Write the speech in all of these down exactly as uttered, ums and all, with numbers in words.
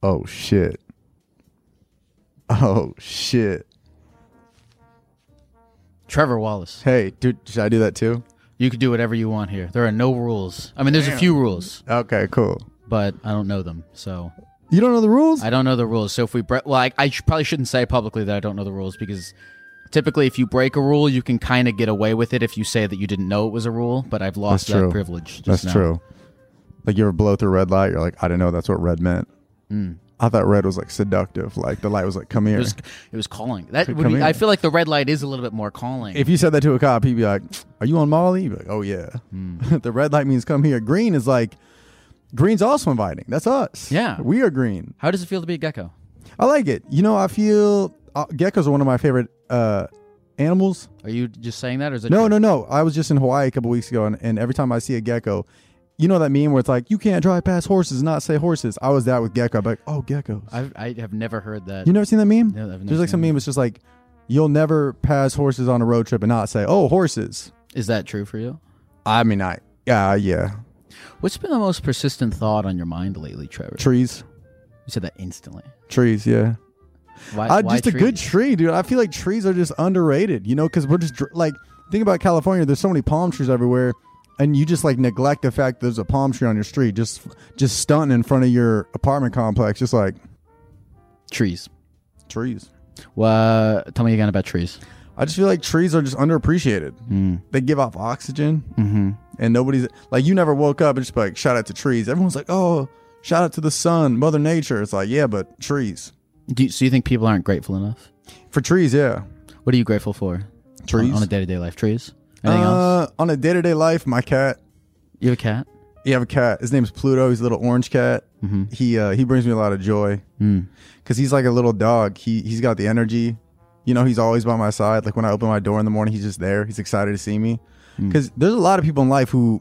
Oh, shit. Oh, shit. Trevor Wallace. Hey, dude, should I do that too? You could do whatever you want here. There are no rules. I mean, there's Damn. a few rules. Okay, cool. But I don't know them, so... You don't know the rules? I don't know the rules, so if we... Bre- well, I, I sh- probably shouldn't say publicly that I don't know the rules, because typically if you break a rule, you can kind of get away with it if you say that you didn't know it was a rule, but I've lost that privilege just now. That's true. Like, you ever blow through red light, you're like, I didn't know that's what red meant. Mm. I thought red was, like, seductive. Like, the light was like, come here. It was, it was calling. That would be, I feel like the red light is a little bit more calling. If you said that to a cop, he'd be like, are you on Molly? He'd be like, oh, yeah. Mm. The red light means come here. Green is like... Green's also inviting. That's us. Yeah. We are green. How does it feel to be a gecko? I like it. You know, I feel uh, geckos are one of my favorite uh, animals. Are you just saying that? Or is it? No, true? no, no. I was just in Hawaii a couple weeks ago, and, and every time I see a gecko, you know that meme where it's like, you can't drive past horses and not say horses. I was that with gecko. I'm like, oh, geckos. I've, I have never heard that. You never seen that meme? No, I've never There's like some meme that's just like, you'll never pass horses on a road trip and not say, oh, horses. Is that true for you? I mean, I, uh, yeah. What's been the most persistent thought on your mind lately, Trevor? Trees. You said that instantly. Trees, yeah. Why, I, why just trees? A good tree, dude. I feel like trees are just underrated, you know, because we're just like, think about California. There's so many palm trees everywhere, and you just like neglect the fact that there's a palm tree on your street, just just stunting in front of your apartment complex, just like trees, trees. Well, uh, tell me again about trees. I just feel like trees are just underappreciated. Mm. They give off oxygen. Mm-hmm. And nobody's like, you never woke up and just like, shout out to trees. Everyone's like, oh, shout out to the sun, Mother Nature. It's like, yeah, but trees. Do you, so you think people aren't grateful enough for trees? Yeah. What are you grateful for? Trees on, on a day to day life. Trees. Anything uh, else? On a day to day life, my cat. You have a cat? Yeah, I have a cat. His name's Pluto. He's a little orange cat. Mm-hmm. He uh, he brings me a lot of joy because mm. he's like a little dog. He he's got the energy. You know, he's always by my side. Like when I open my door in the morning, he's just there. He's excited to see me. Because there's a lot of people in life who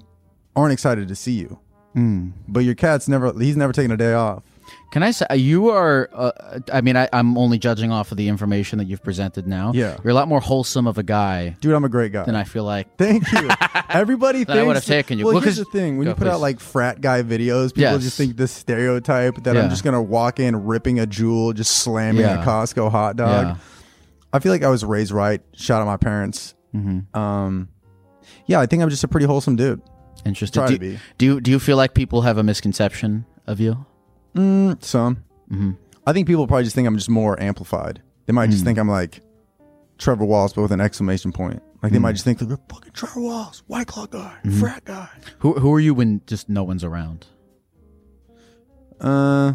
aren't excited to see you, mm. but your cat's never—he's never taking a day off. Can I say you are? Uh, I mean, I, I'm only judging off of the information that you've presented now. Yeah, you're a lot more wholesome of a guy, dude. I'm a great guy. Than I feel like. Thank you. Everybody thinks I would have taken you. Well, well here's the thing: when go, you put please. out like frat guy videos, people yes. just think this stereotype that yeah. I'm just gonna walk in ripping a jewel, just slamming yeah. a Costco hot dog. Yeah. I feel like I was raised right. Shout out my parents. Mm-hmm. Um. Yeah, I think I'm just a pretty wholesome dude. Interesting. Try do, to be. Do you, do you feel like people have a misconception of you? Mm, some. Mm-hmm. I think people probably just think I'm just more amplified. They might mm. just think I'm like Trevor Wallace, but with an exclamation point. Like they mm. might just think, like, fucking Trevor Wallace, White Claw guy, mm-hmm. frat guy. Who who are you when just no one's around? Uh,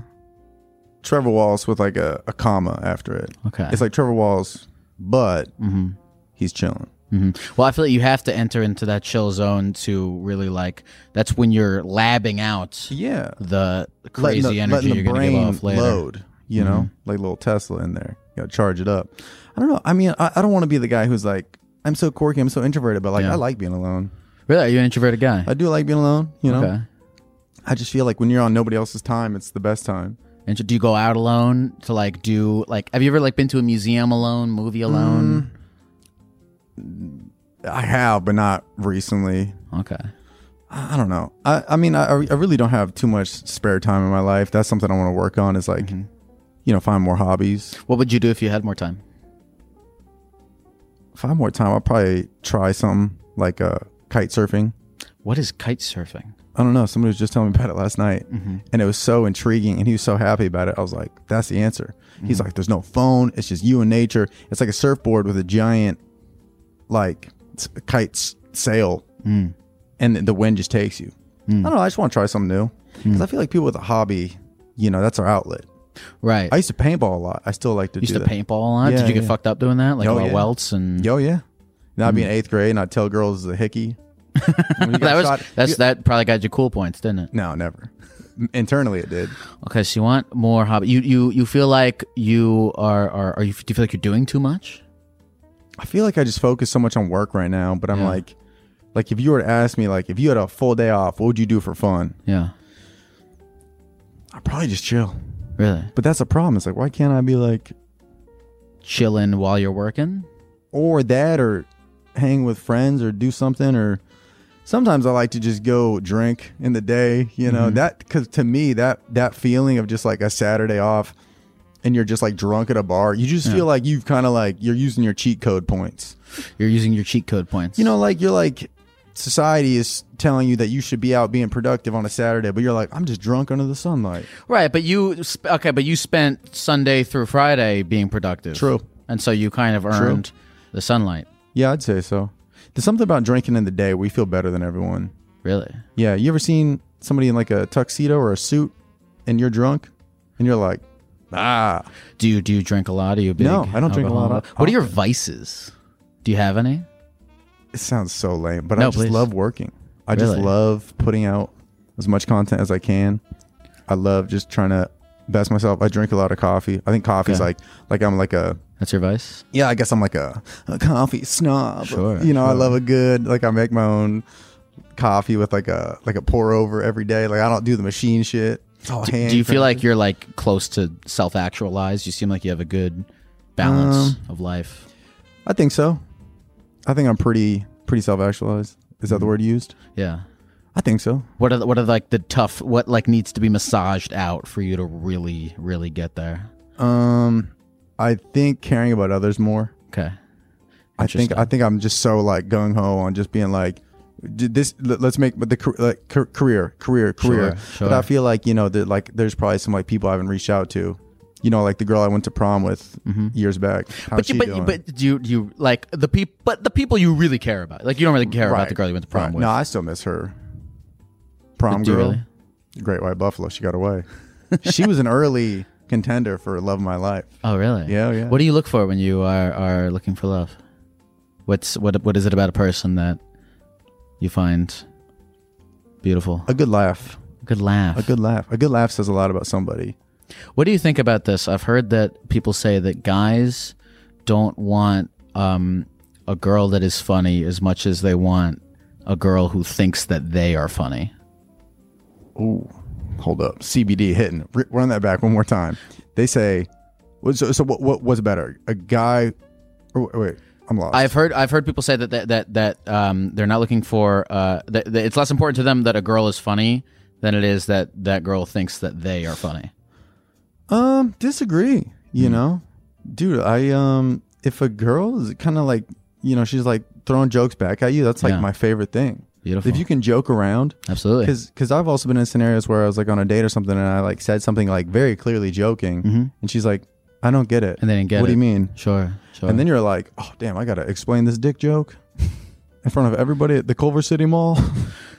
Trevor Wallace with like a, a comma after it. Okay. It's like Trevor Wallace, but mm-hmm. he's chilling. Mm-hmm. Well, I feel like you have to enter into that chill zone to really like. That's when you're labbing out. Yeah. The crazy letting the, energy letting you're going to give off later. Load, you mm-hmm. know, like little Tesla in there. You got to charge it up. I don't know. I mean, I, I don't want to be the guy who's like, I'm so quirky, I'm so introverted, but like, yeah. I like being alone. Really, are you an introverted guy? I do like being alone. You know. Okay. I just feel like when you're on nobody else's time, it's the best time. And so do you go out alone to like do like? Have you ever like been to a museum alone, movie alone? Mm. I have, but not recently. Okay. I don't know. I, I mean, I, I really don't have too much spare time in my life. That's something I want to work on is like, mm-hmm. you know, find more hobbies. What would you do if you had more time? If I had more time, I'll probably try something like uh, kite surfing. What is kite surfing? I don't know. Somebody was just telling me about it last night, mm-hmm. and it was so intriguing, and he was so happy about it. I was like, that's the answer. Mm-hmm. He's like, there's no phone. It's just you and nature. It's like a surfboard with a giant, like, kite sail, mm. and the wind just takes you. Mm. I don't know. I just want to try something new, because mm. I feel like people with a hobby, you know, that's our outlet. Right. I used to paintball a lot. I still like to you do that. You used to paintball a lot? Yeah, Did you yeah. get fucked up doing that? Like, oh, yeah. welts and... Oh, yeah. And I'd be mm. in eighth grade, and I'd tell girls the hickey. that was shot, that's you, that probably got you cool points, didn't it? No, never. Internally, it did. Okay, so you want more hobby? You you you feel like you are are are you? Do you feel like you're doing too much? I feel like I just focus so much on work right now, but I'm yeah. like, like if you were to ask me, like if you had a full day off, what would you do for fun? Yeah, I'd probably just chill. Really? But that's a problem. It's like, why can't I be like chilling while you're working, or that, or hang with friends, or do something, or. Sometimes I like to just go drink in the day, you know, mm-hmm. that because to me, that that feeling of just like a Saturday off and you're just like drunk at a bar, you just yeah. feel like you've kind of like you're using your cheat code points. You're using your cheat code points. You know, like you're like society is telling you that you should be out being productive on a Saturday, but you're like, I'm just drunk under the sunlight. Right. But you. Sp- OK, but you spent Sunday through Friday being productive. True. And so you kind of earned True. the sunlight. Yeah, I'd say so. There's something about drinking in the day we feel better than everyone. Really? Yeah. You ever seen somebody in like a tuxedo or a suit and you're drunk and you're like, ah. Do you do you drink a lot? Are you big? No, I don't drink a lot. Of, what are your vices? Do you have any? It sounds so lame, but no, I just please. love working. I really? just love putting out as much content as I can. I love just trying to best myself. I drink a lot of coffee. I think coffee's okay. like like I'm like a That's your vice? Yeah, I guess I'm like a, a coffee snob. Sure. You know, sure. I love a good, like I make my own coffee with like a like a pour over every day. Like I don't do the machine shit. It's all do, hand do you feel like you're like close to self-actualized? You seem like you have a good balance um, of life. I think so. I think I'm pretty pretty self-actualized. Is that the word used? Yeah. I think so. What are the, what are like the tough, what like needs to be massaged out for you to really, really get there? Um... I think caring about others more. Okay. I think I think I'm just so like gung ho on just being like, this. Let's make but the like, career, career, career. Sure, sure. But I feel like you know that like there's probably some like people I haven't reached out to. You know, like the girl I went to prom with mm-hmm. years back. How's but, she but, doing? But do you, do you like the people? But the people you really care about. Like you don't really care right. about the girl you went to prom right. with. No, I still miss her. Prom girl, really? Great White Buffalo. She got away. She was an early contender for love of my life. Oh, really? Yeah, yeah. What do you look for when you are, are looking for love? What's what what is it about a person that you find beautiful? A good laugh. A good laugh. A good laugh. A good laugh says a lot about somebody. What do you think about this? I've heard that people say that guys don't want um, a girl that is funny as much as they want a girl who thinks that they are funny. Ooh. Hold up, C B D hitting. Run that back one more time. They say, so, so what? What was better? A guy? Or, wait, I'm lost. I've heard. I've heard people say that that that, that um, they're not looking for. Uh, that, that it's less important to them that a girl is funny than it is that that girl thinks that they are funny. Um, disagree. You mm-hmm. know, dude. I um, if a girl is kind of like, you know, she's like throwing jokes back at you. That's like yeah. my favorite thing. Beautiful. If you can joke around. Absolutely. Because I've also been in scenarios where I was like on a date or something and I like said something like very clearly joking mm-hmm. and she's like, I don't get it. And they didn't get what it. What do you mean? Sure, sure. And then you're like, oh, damn, I got to explain this dick joke in front of everybody at the Culver City Mall.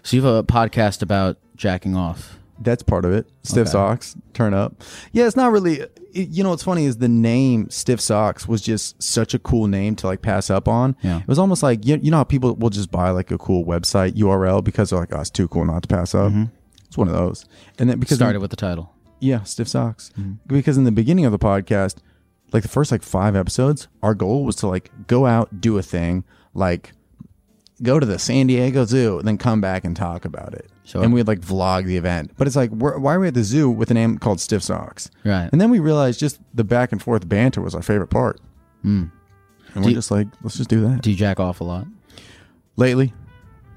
So you have a podcast about jacking off. That's part of it. Stiff okay. Socks, turn up. Yeah, it's not really, it, you know, what's funny is the name Stiff Socks was just such a cool name to like pass up on. Yeah. It was almost like, you, you know how people will just buy like a cool website U R L because they're like, oh, it's too cool not to pass up. Mm-hmm. It's one of those. And then because started in, with the title. Yeah, Stiff Socks. Mm-hmm. Because in the beginning of the podcast, like the first like five episodes, our goal was to like go out, do a thing, like go to the San Diego Zoo and then come back and talk about it. Sure. And we'd like vlog the event. But it's like, we're, why are we at the zoo with a name called Stiff Socks? Right. And then we realized just the back and forth banter was our favorite part. Mm. And do we're you, just like, let's just do that. Do you jack off a lot? Lately.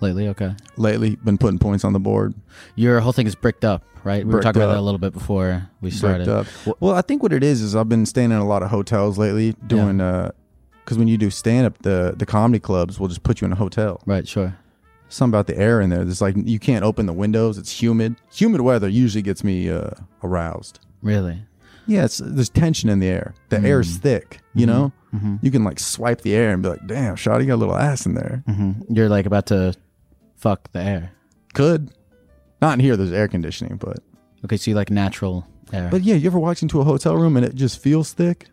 Lately, okay. Lately, been putting points on the board. Your whole thing is bricked up, right? We bricked were talking about up. that a little bit before we started. Bricked up. Well, I think what it is is I've been staying in a lot of hotels lately doing... Yeah. uh Because when you do stand-up, the, the comedy clubs will just put you in a hotel. Right, sure. something about the air in there. It's like you can't open the windows. It's humid. Humid weather usually gets me uh, aroused. Really? Yes. Yeah, there's tension in the air. The mm. air's thick. You mm-hmm. know, mm-hmm. you can like swipe the air and be like, "Damn, shawty, you got a little ass in there." Mm-hmm. You're like about to fuck the air. Could. Not in here. There's air conditioning, but okay. So you like natural air. But yeah, you ever walked into a hotel room and it just feels thick?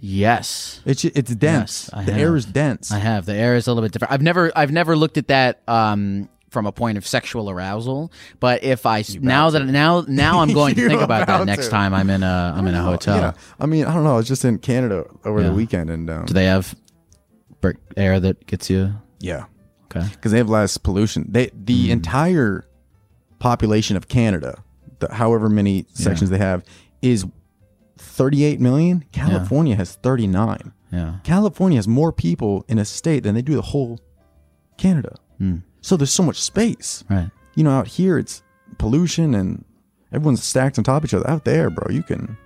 Yes, it's it's dense. Yes, the have. air is dense. I have the air is a little bit different. I've never I've never looked at that um, from a point of sexual arousal. But if I now to. that now now I'm going to think about, about that next to. time I'm in a I'm in a hotel. Yeah. I mean, I don't know. I was just in Canada over yeah. the weekend, and um, do they have air that gets you? Yeah, okay, because they have less pollution. They the mm. entire population of Canada, the, however many sections yeah. they have, is thirty-eight million. California yeah. has thirty-nine. Yeah. California has more people in a state than they do the whole Canada. Mm. So there's so much space. Right. You know, out here it's pollution and everyone's stacked on top of each other. Out there, bro, you can.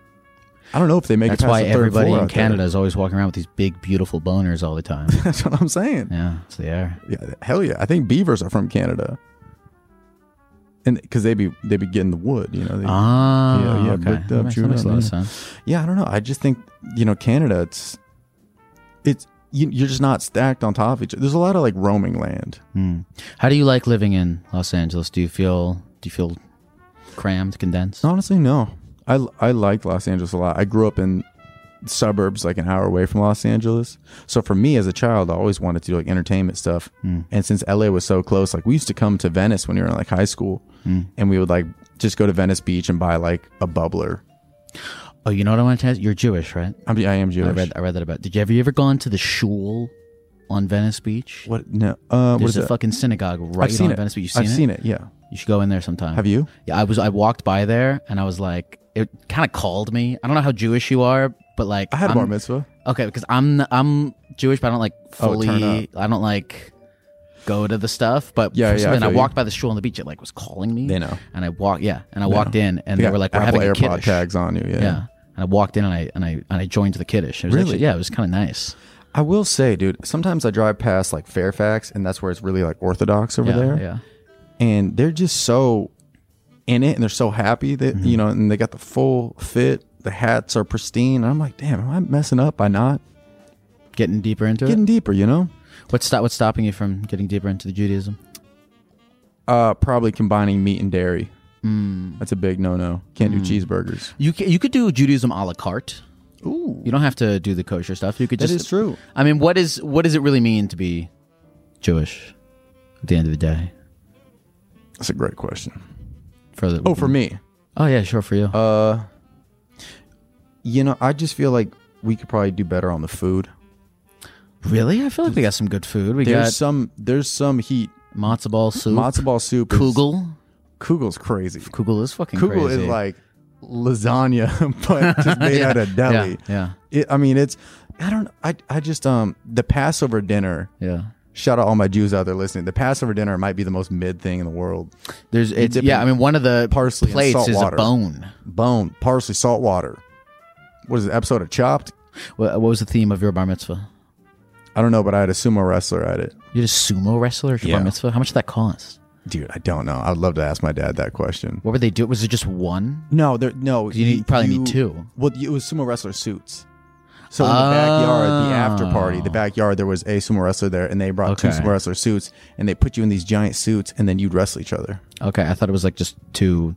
I don't know if they make. That's it past why the third everybody in Canada there. is always walking around with these big, beautiful boners all the time. That's what I'm saying. Yeah, it's the air. Yeah, hell yeah. I think beavers are from Canada. And because they be they be getting the wood, you know. They, ah, yeah, yeah, okay. Up, that makes, that makes a lot of sense. Yeah, I don't know. I just think, you know, Canada, it's it's you, you're just not stacked on top of each other. There's a lot of like roaming land. Mm. How do you like living in Los Angeles? Do you feel do you feel crammed, condensed? Honestly, no. I I like Los Angeles a lot. I grew up in suburbs, like an hour away from Los Angeles. So for me as a child, I always wanted to do like entertainment stuff. Mm. And since L A was so close, like we used to come to Venice when we were in like high school, mm. and we would like just go to Venice Beach and buy like a bubbler. Oh, you know what I want to tell you? You're Jewish, right? I'm, I am Jewish. I read, I read that about. Did you ever you ever gone to the shul on Venice Beach? What? No. Uh, There's what is a that? fucking synagogue right I've seen on it. Venice Beach. You've seen I've it? seen it. Yeah. You should go in there sometime. Have you? Yeah, I was. I walked by there and I was like, it kind of called me. I don't know how Jewish you are. But like I had a bar mitzvah. Okay, because I'm I'm Jewish, but I don't like fully. Oh, I don't like go to the stuff. But yeah, yeah. And I, I walked you. by the shul on the beach. It like was calling me. They know. And I walked, yeah. And I they walked know. in, and they, they were like, "We're having a kiddush." AirPod tags on you, yeah. yeah. And I walked in, and I and I and I joined the kiddush. It was really? Actually, yeah, it was kind of nice. I will say, dude. Sometimes I drive past like Fairfax, and that's where it's really like Orthodox over yeah, there. Yeah. And they're just so in it, and they're so happy that mm-hmm. you know, and they got the full fit. The hats are pristine. I'm like, damn, am I messing up by not getting deeper into getting it? Getting deeper, you know? What's, st- what's stopping you from getting deeper into the Judaism? Uh, probably combining meat and dairy. Mm. That's a big no-no. Can't mm. do cheeseburgers. You ca- you could do Judaism a la carte. Ooh. You don't have to do the kosher stuff. You could just. That is true. I mean, what is what does it really mean to be Jewish at the end of the day? That's a great question. For the, oh, for me. Oh, yeah, sure, for you. Uh... You know, I just feel like we could probably do better on the food. Really? I feel like we got some good food. We there's got some. There's some heat. Matzo ball soup. Matzo ball soup. Kugel. Kugel's crazy. Kugel is fucking Kugel crazy. Kugel is like lasagna, but just made yeah. out of deli. Yeah. yeah. It, I mean, it's. I don't. I. I just. Um. The Passover dinner. Yeah. Shout out all my Jews out there listening. The Passover dinner might be the most mid thing in the world. There's. It's. Yeah. I mean, one of the parsley plates and salt is water. a bone. Bone. Parsley. Salt water. What is the episode of Chopped? What was the theme of your bar mitzvah? I don't know, but I had a sumo wrestler at it. You had a sumo wrestler at your yeah. bar mitzvah? How much did that cost? Dude, I don't know. I'd love to ask my dad that question. What would they do? Was it just one? No, there. No, you, need, you probably you, need two. Well, it was sumo wrestler suits. So in oh. the backyard, the after party, the backyard, there was a sumo wrestler there, and they brought okay. two sumo wrestler suits, and they put you in these giant suits, and then you'd wrestle each other. Okay, I thought it was like just two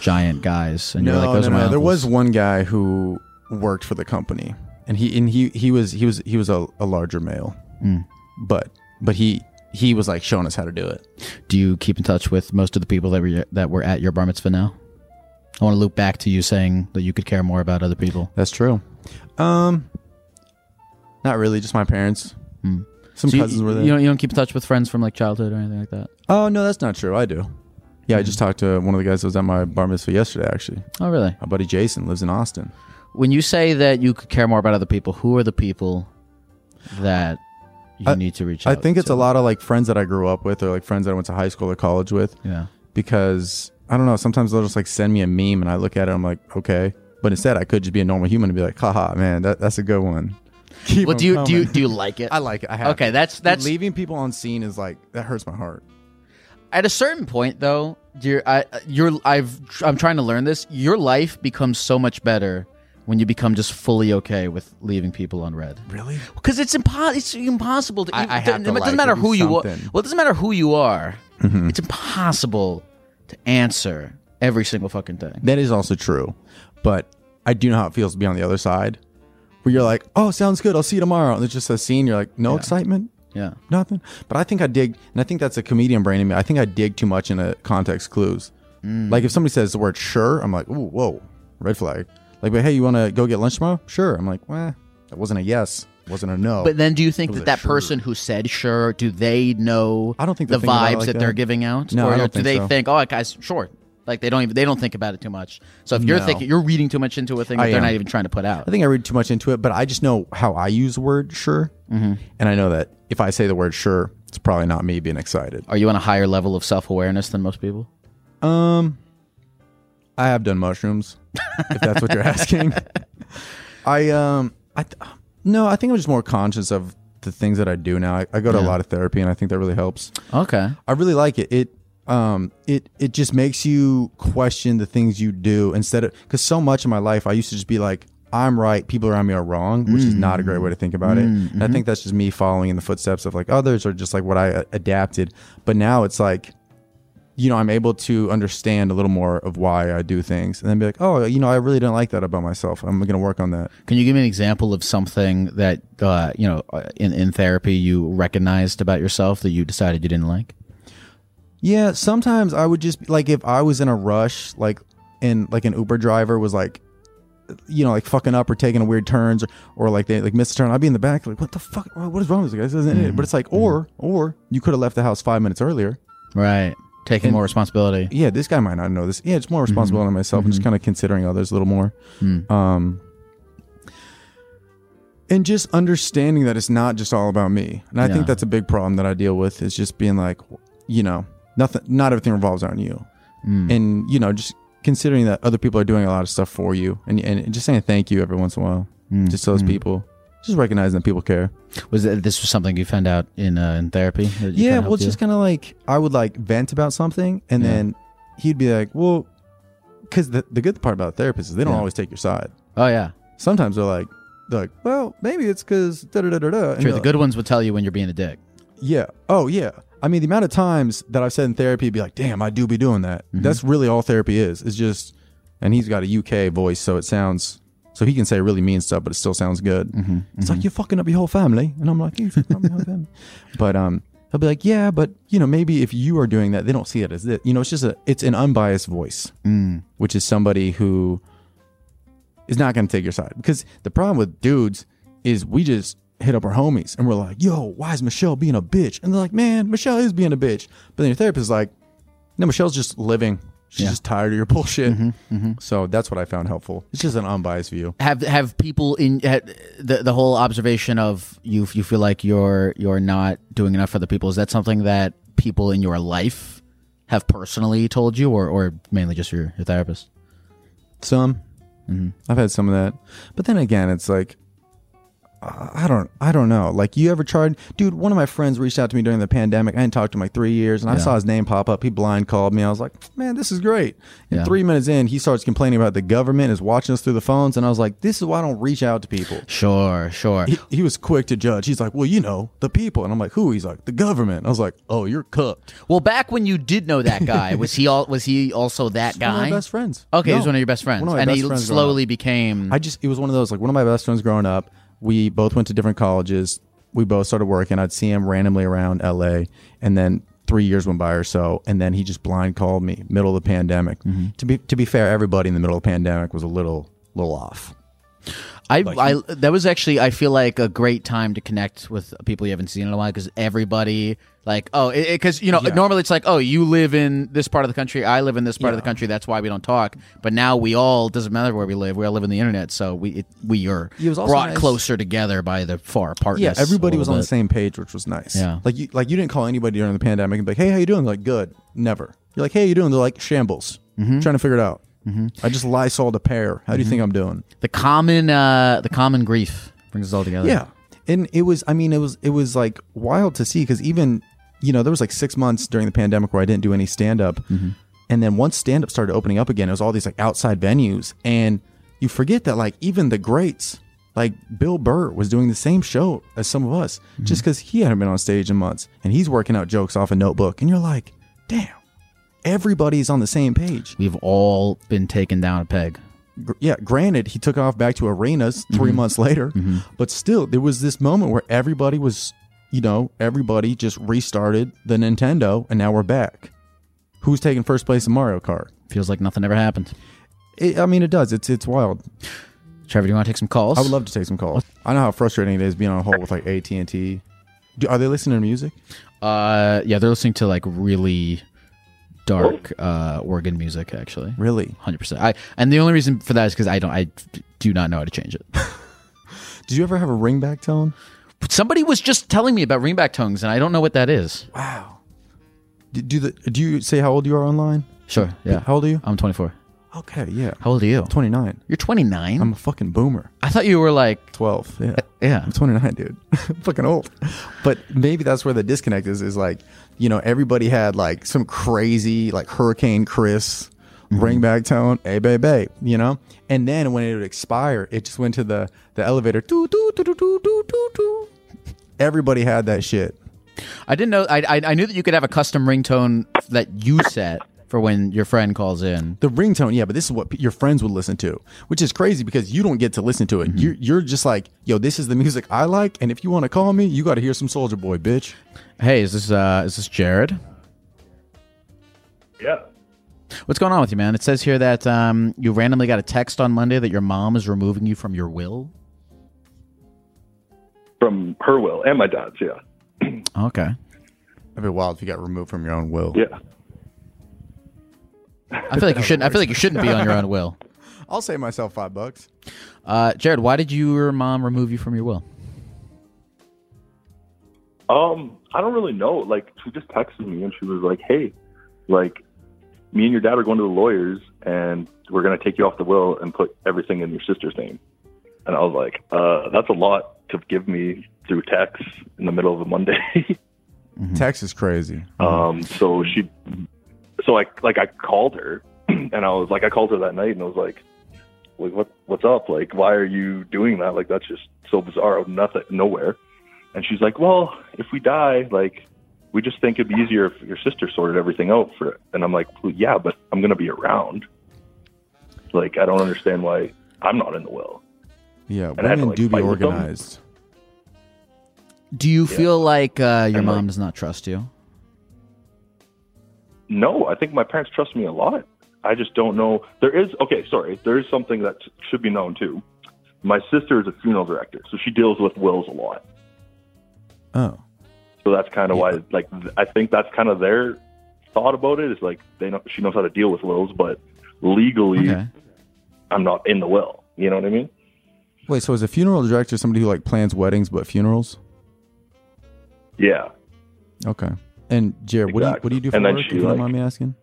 giant guys, and no, you're like, those no, are my no. uncles. There was one guy who worked for the company, and he and he he was he was he was a, a larger male, mm. but but he he was like showing us how to do it. Do you keep in touch with most of the people that were that were at your bar mitzvah now? I want to loop back to you saying that you could care more about other people. That's true. Um, not really, just my parents. Mm. Some so cousins you, were there. You don't you don't keep in touch with friends from like childhood or anything like that? Oh no, that's not true. I do. Yeah, mm. I just talked to one of the guys that was at my bar mitzvah yesterday. Actually. Oh really? My buddy Jason lives in Austin. When you say that you could care more about other people, who are the people that you I, need to reach out to? I think it's to? a lot of like friends that I grew up with, or like friends that I went to high school or college with. Yeah. Because I don't know, sometimes they'll just like send me a meme and I look at it and I'm like, okay. But instead I could just be a normal human and be like, haha, man, that, that's a good one. Keep well, do you, do you do you like it? I like it. I have. Okay, it. that's that's Dude, leaving people on scene is like that hurts my heart. At a certain point, though, you're, I, you're, I've, I'm trying to learn this. Your life becomes so much better when you become just fully okay with leaving people on red. Really? Because it's, impo- it's impossible. To, I, I have to it, like doesn't matter who you are. Well, it doesn't matter who you are. Mm-hmm. It's impossible to answer every single fucking thing. That is also true. But I do know how it feels to be on the other side, where you're like, oh, sounds good. I'll see you tomorrow. And it's just a scene. You're like, no yeah. excitement. Yeah. Nothing. But I think I dig, and I think that's a comedian brain in me. I think I dig too much into context clues. Mm. Like if somebody says the word sure, I'm like, ooh, whoa, red flag. Like, but hey, you want to go get lunch tomorrow? Sure. I'm like, well, that wasn't a yes. Wasn't a no. But then do you think that that sure. person who said sure, do they know I don't think the vibes like that, that they're giving out? No, or I don't do think they so. think, oh, that guy's sure. Like they don't even they don't think about it too much. So if you're no. thinking you're reading too much into a thing that I they're am. not even trying to put out. I think I read too much into it, but I just know how I use the word sure. Mm-hmm. And I know that if I say the word sure, it's probably not me being excited. Are you on a higher level of self-awareness than most people? Um I have done mushrooms, if that's what you're asking. I um I th- no, I think I'm just more conscious of the things that I do now. I, I go to yeah. a lot of therapy and I think that really helps. Okay. I really like it. It Um, it, it just makes you question the things you do instead of, because so much of my life, I used to just be like, I'm right, people around me are wrong, which mm. is not a great way to think about mm. it. And mm-hmm. I think that's just me following in the footsteps of like others or just like what I uh, adapted. But now it's like, you know, I'm able to understand a little more of why I do things and then be like, oh, you know, I really don't like that about myself. I'm going to work on that. Can you give me an example of something that, uh, you know, in, in therapy you recognized about yourself that you decided you didn't like? Yeah, sometimes I would just like if I was in a rush, like and like an Uber driver was like, you know, like fucking up or taking weird turns or, or like they like missed a turn. I'd be in the back like, what the fuck? What is wrong with this guy? This isn't mm. it. But it's like, or or you could have left the house five minutes earlier, right? Taking and, more responsibility. Yeah, this guy might not know this. Yeah, it's more responsibility mm-hmm. on myself mm-hmm. and just kind of considering others a little more, mm. um, and just understanding that it's not just all about me. And I yeah. think that's a big problem that I deal with is just being like, you know. Nothing, not everything revolves on you. Mm. And, you know, just considering that other people are doing a lot of stuff for you and and just saying thank you every once in a while. Mm. Just those mm. people, just recognizing that people care. Was that, this was something you found out in uh, in therapy? Yeah, well, it's just kind of like I would like vent about something and yeah. then he'd be like, well, because the, the good part about therapists is they don't yeah. always take your side. Oh, yeah. Sometimes they're like, they're like well, maybe it's because da da da da da. Sure, the good ones would tell you when you're being a dick. Yeah. Oh, yeah. I mean, the amount of times that I've said in therapy, be like, damn, I do be doing that. Mm-hmm. That's really all therapy is. It's just, and he's got a U K voice, so it sounds, so he can say really mean stuff, but it still sounds good. Mm-hmm. It's mm-hmm. like, you're fucking up your whole family. And I'm like, you fucking up your whole family. But um, he'll be like, yeah, but, you know, maybe if you are doing that, they don't see it as this. You know, it's just a, it's an unbiased voice, mm. which is somebody who is not going to take your side. Because the problem with dudes is we just, hit up our homies and we're like, yo, why is Michelle being a bitch? And they're like, man, Michelle is being a bitch. But then your therapist is like, no, Michelle's just living. She's yeah. just tired of your bullshit. Mm-hmm, mm-hmm. So that's what I found helpful. It's just an unbiased view. Have have people in have, the the whole observation of you you feel like you're you're not doing enough for the people. Is that something that people in your life have personally told you or, or mainly just your, your therapist? Some. Mm-hmm. I've had some of that. But then again, it's like, I don't I don't know. Like, you ever tried... Dude, one of my friends reached out to me during the pandemic. I hadn't talked to him like three years, and yeah. I saw his name pop up. He blind called me. I was like, man, this is great. And yeah. three minutes in, he starts complaining about the government is watching us through the phones, and I was like, this is why I don't reach out to people. Sure, sure. He, he was quick to judge. He's like, well, you know, the people. And I'm like, who? He's like, the government. I was like, oh, you're cooked. Well, back when you did know that guy, was he all, was he also that guy? One of my best friends. Okay, no. He was one of your best friends. And best he friends slowly became... I just... It was one of those, like, one of my best friends growing up. We both went to different colleges. We both started working. I'd see him randomly around L A. And then three years went by or so. And then he just blind called me, middle of the pandemic. Mm-hmm. To be to be fair, everybody in the middle of the pandemic was a little little off. I, like, I that was actually, I feel like, a great time to connect with people you haven't seen in a while because everybody, like, oh, because, you know, yeah. normally it's like, oh, you live in this part of the country. I live in this part yeah. of the country. That's why we don't talk. But now we all, doesn't matter where we live. We all live on the internet. So we it, we are brought nice. closer together by the far apartness. Yeah, everybody was on bit. the same page, which was nice. Yeah. Like, you, like, you didn't call anybody during the pandemic and be like, hey, how you doing? They're like, good. Never. You're like, hey, how you doing? They're like, shambles. Mm-hmm. Trying to figure it out. Mm-hmm. I just Lysol the pear. How do you mm-hmm. think I'm doing? The common, uh, the common grief brings us all together. Yeah. And it was, I mean, it was, it was like wild to see, because even, you know, there was like six months during the pandemic where I didn't do any stand up. Mm-hmm. And then once stand up started opening up again, it was all these like outside venues. And you forget that like even the greats, like Bill Burr was doing the same show as some of us, mm-hmm. just because he hadn't been on stage in months, and he's working out jokes off a notebook. And you're like, damn, everybody's on the same page. We've all been taken down a peg. Yeah, granted, he took off back to arenas three mm-hmm. months later, mm-hmm. but still, there was this moment where everybody was, you know, everybody just restarted the Nintendo, and now we're back. Who's taking first place in Mario Kart? Feels like nothing ever happened. It, I mean, it does. It's it's wild. Trevor, do you want to take some calls? I would love to take some calls. I know how frustrating it is being on hold with like A T and T. Do, are they listening to music? Uh, yeah, they're listening to like really dark uh organ music, actually. Really? one hundred percent. I and the only reason for that is because I don't I do not know how to change it. Did you ever have a ringback tone? Somebody was just telling me about ringback tones, and I don't know what that is. Wow. Do, do the do you say how old you are online? Sure. Yeah. How old are you? I'm twenty-four. Okay. Yeah. How old are you? twenty-nine. You're twenty-nine? I'm a fucking boomer. I thought you were like twelve. Yeah. Uh, yeah. I'm twenty-nine, dude. I'm fucking old. But maybe that's where the disconnect is, is like, you know, everybody had like some crazy like Hurricane Chris mm-hmm. ringback tone, hey babe, babe, you know? And then when it would expire, it just went to the the elevator. Doo, doo, doo, doo, doo, doo, doo. Everybody had that shit. I didn't know. I, I I knew that you could have a custom ringtone that you set for when your friend calls in. The ringtone, yeah, but this is what p- your friends would listen to, which is crazy because you don't get to listen to it. Mm-hmm. You're, you're just like, yo, this is the music I like, and if you want to call me, you got to hear some Soulja Boy, bitch. Hey, is this uh, is this Jared? Yeah. What's going on with you, man? It says here that um, you randomly got a text on Monday that your mom is removing you from your will. From her will and my dad's, yeah. Okay. That'd be wild if you got removed from your own will. Yeah. I feel like you shouldn't. I feel like you shouldn't be on your own will. I'll save myself five bucks. Uh, Jared, why did your mom remove you from your will? Um, I don't really know. Like, she just texted me and she was like, "Hey, like, me and your dad are going to the lawyers, and we're gonna take you off the will and put everything in your sister's name." And I was like, uh, "That's a lot to give me through text in the middle of a Monday." Mm-hmm. Text is crazy. Um, so she. So I like I called her, and I was like I called her that night, and I was like, like what what's up? Like, why are you doing that? Like, that's just so bizarre out of nothing, nowhere. And she's like, well, if we die, like, we just think it'd be easier if your sister sorted everything out for it. And I'm like, well, yeah, but I'm gonna be around. Like, I don't understand why I'm not in the will. Yeah, and women to, like, do be organized. Do you yeah. feel like uh, your and mom like, does not trust you? No, I think my parents trust me a lot. I just don't know. There is, okay, sorry. There is something that should be known too. My sister is a funeral director, so she deals with wills a lot. Oh. So that's kind of yeah. why, like, I think that's kind of their thought about it. Is like, they know, she knows how to deal with wills, but legally, okay. I'm not in the will. You know what I mean? Wait, so is a funeral director somebody who, like, plans weddings but funerals? Yeah. Okay. And Jared, exactly. what, do you, what do you do for work, if you don't mind me asking?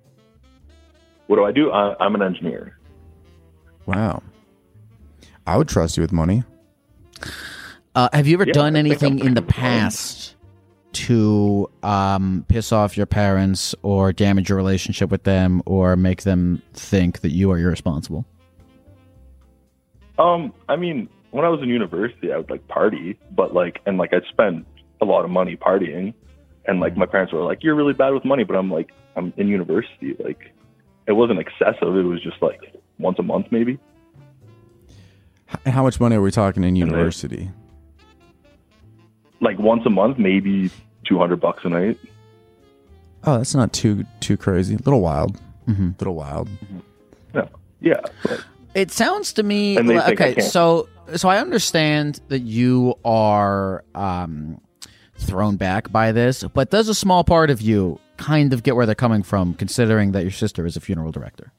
What do I do? I, I'm an engineer. Wow. I would trust you with money. Uh, have you ever yeah, done I anything in the past to um, piss off your parents or damage your relationship with them or make them think that you are irresponsible? Um, I mean, when I was in university, I would like party, but like, and like I'd spend a lot of money partying. And, like, my parents were like, you're really bad with money. But I'm like, I'm in university. Like, it wasn't excessive. It was just, like, once a month, maybe. How much money are we talking in university? Like, once a month, maybe two hundred bucks a night. Oh, that's not too too crazy. A little wild. Mm-hmm. A little wild. Mm-hmm. No. Yeah. But. It sounds to me... Okay, so, so I understand that you are... Um, thrown back by this, but does a small part of you kind of get where they're coming from, considering that your sister is a funeral director?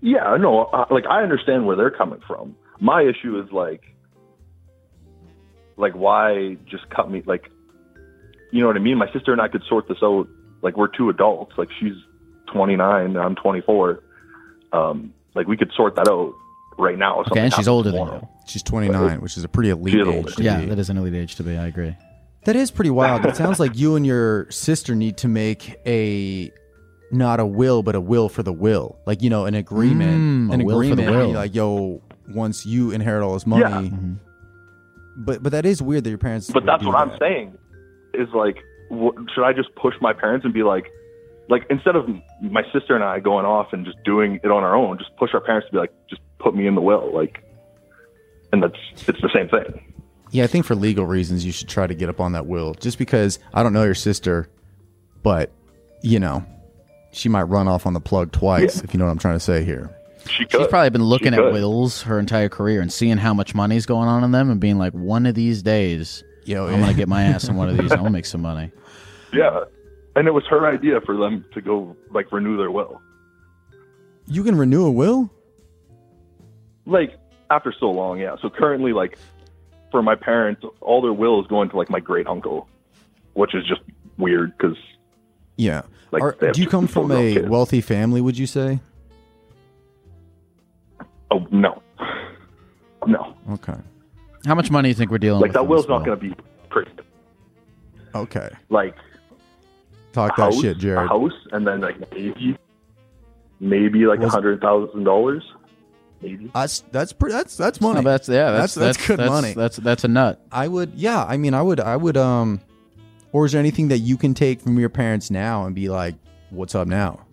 Yeah, no, uh, like I understand where they're coming from. My issue is like, like why just cut me? Like, you know what I mean? My sister and I could sort this out. Like, we're two adults. Like, she's twenty-nine, and I'm twenty-four. Um, like, we could sort that out right now. Or okay, and she's older than you. She's twenty-nine, which is a pretty elite age to yeah, be. Yeah, that is an elite age to be. I agree. That is pretty wild. It sounds like you and your sister need to make a, not a will, but a will for the will. Like, you know, an agreement. Mm, an agreement. For the will. Like, yo, once you inherit all this money. Yeah. Mm-hmm. But but that is weird that your parents. But that's what that. I'm saying is like, what, should I just push my parents and be like, like instead of my sister and I going off and just doing it on our own, just push our parents to be like, just put me in the will. Like, and that's, it's the same thing. Yeah, I think for legal reasons, you should try to get up on that will. Just because I don't know your sister, but, you know, she might run off on the plug twice, yeah. if you know what I'm trying to say here. She could. She's probably been looking she at could. wills her entire career and seeing how much money's going on in them and being like, one of these days, Yo, I'm yeah. going to get my ass in one of these. I'm going to make some money. Yeah, and it was her idea for them to go, like, renew their will. You can renew a will? Like, after so long, yeah. So currently, like... for my parents, all their will is going to like my great uncle, which is just weird because yeah. Like, Are, do you come from a kids. wealthy family? Would you say? Oh no, no. Okay. How much money do you think we're dealing? Like with that will's not going to be pretty. Okay. Like talk that house, shit, Jared. A house, and then like maybe, maybe like a hundred thousand dollars. Maybe. That's that's pretty, that's that's money. No, that's yeah. That's that's, that's, that's good that's, money. That's, that's that's a nut. I would yeah. I mean, I would I would um. Or is there anything that you can take from your parents now and be like, "What's up now?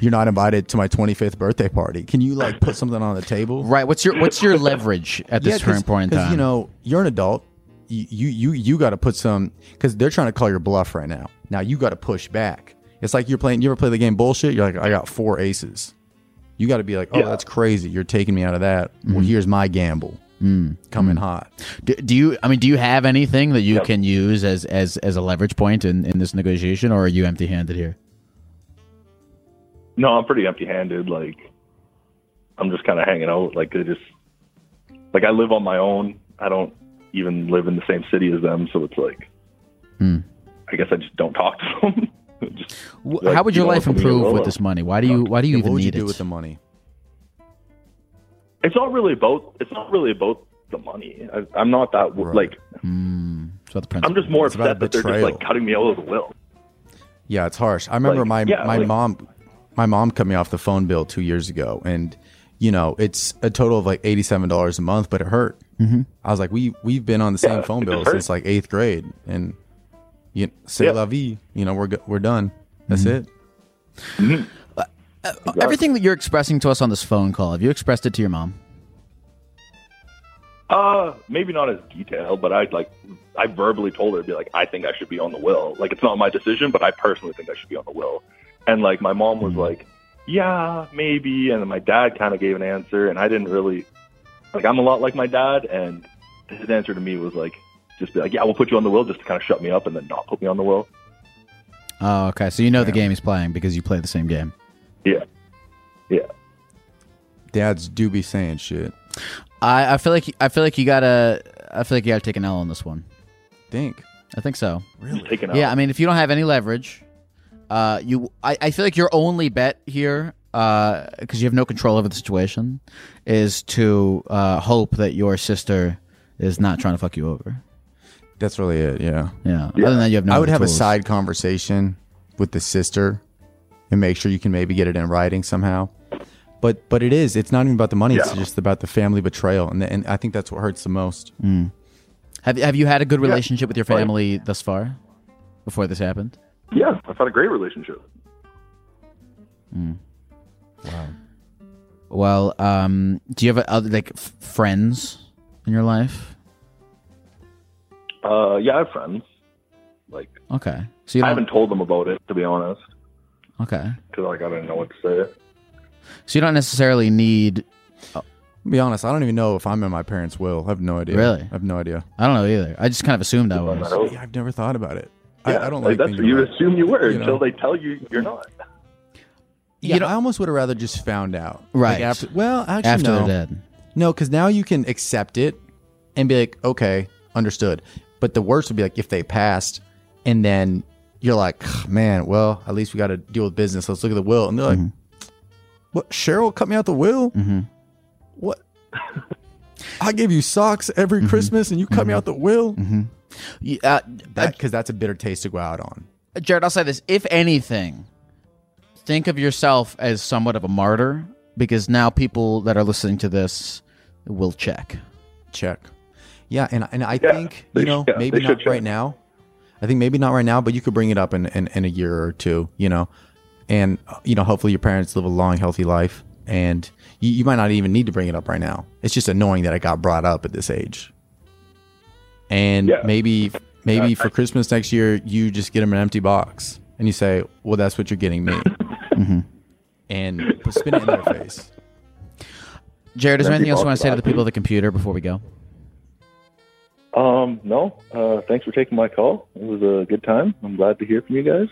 You're not invited to my twenty-fifth birthday party. Can you like put something on the table?" Right. What's your what's your leverage at this yeah, current point in time? Because you know you're an adult. You you you got to put some because they're trying to call your bluff right now. Now you got to push back. It's like you're playing. You ever play the game bullshit? You're like, I got four aces. You got to be like, oh, yeah. that's crazy. You're taking me out of that. Mm. Well, here's my gamble. Mm. Coming mm. hot. Do, do you, I mean, do you have anything that you yep. can use as, as, as a leverage point in, in this negotiation, or are you empty handed here? No, I'm pretty empty handed. Like, I'm just kind of hanging out. Like, they just, like, I live on my own. I don't even live in the same city as them. So it's like, mm. I guess I just don't talk to them. Just, like, how would your you know, life improve with this money? Why do you why do you yeah, even need you it? What would you do with the money? It's not really about it's not really about the money. I, I'm not that right. like mm. so the I'm just more it's upset that they're just like cutting me out of the will. Yeah, it's harsh. I remember like, my yeah, my like, mom my mom cut me off the phone bill two years ago, and you know it's a total of like eighty-seven dollars a month, but it hurt. Mm-hmm. I was like, we we've been on the same yeah, phone bill since like eighth grade, and. You, c'est yeah. la vie. You know, we're we're done. That's mm-hmm. it. Mm-hmm. Uh, uh, exactly. Everything that you're expressing to us on this phone call, have you expressed it to your mom? Uh, maybe not as detailed, but I like I verbally told her, be like, I think I should be on the will. Like, it's not my decision, but I personally think I should be on the will. And like, my mom was mm-hmm. like, yeah, maybe. And then my dad kind of gave an answer, and I didn't really like. I'm a lot like my dad, and his answer to me was like. Just be like, yeah, we'll put you on the will just to kind of shut me up and then not put me on the will. Oh, okay. So you know yeah. the game he's playing because you play the same game. Yeah. Yeah. Dads do be saying shit. I, I feel like I feel like you gotta I feel like you gotta take an L on this one. Think. I think so. Really? Just take an L. Yeah, I mean if you don't have any leverage, uh you I, I feel like your only bet here, uh because you have no control over the situation, is to uh hope that your sister is not trying to fuck you over. That's really it, yeah. Yeah. yeah. Other than that, you have no I would have tools. a side conversation with the sister and make sure you can maybe get it in writing somehow. But but it is. It's not even about the money. Yeah. It's just about the family betrayal. And, the, and I think that's what hurts the most. Mm. Have, have you had a good relationship yeah. with your family right. thus far before this happened? Yeah, I've had a great relationship. Mm. Wow. Well, um, do you have other like f- friends in your life? Uh, yeah, I have friends. Like, okay, so you I haven't told them about it, to be honest. Okay, because like I didn't know what to say. So you don't necessarily need. Oh. To be honest, I don't even know if I'm in my parents' will. I have no idea. Really, I have no idea. I don't know either. I just kind of assumed I was. That yeah, I've never thought about it. Yeah, I, I don't like, like that's what you right. assume you were you know? until they tell you you're not. Yeah, you know, I almost would have rather just found out. Right. Like after, well, actually, after no. they're dead. No, because now you can accept it and be like, okay, understood. But the worst would be like if they passed and then you're like, man, well, at least we got to deal with business. Let's look at the will. And they're like, mm-hmm. what? Cheryl cut me out the will? Mm-hmm. What? I give you socks every mm-hmm. Christmas and you cut mm-hmm. me out the will. Mm-hmm. Yeah, uh, that because that's a bitter taste to go out on. Jared, I'll say this. If anything, think of yourself as somewhat of a martyr, because now people that are listening to this will check. Check. Yeah, and, and I yeah, think, you know, yeah, maybe not right now. I think maybe not right now, but you could bring it up in, in, in a year or two, you know. And, you know, hopefully your parents live a long, healthy life. And you, you might not even need to bring it up right now. It's just annoying that it got brought up at this age. And yeah. maybe maybe uh, for I, Christmas next year, you just get them an empty box. And you say, well, that's what you're getting me. mm-hmm. And spin it in their face. Jared, is there anything else you want to say to the people at the computer before we go? Um, no. Uh, thanks for taking my call. It was a good time. I'm glad to hear from you guys.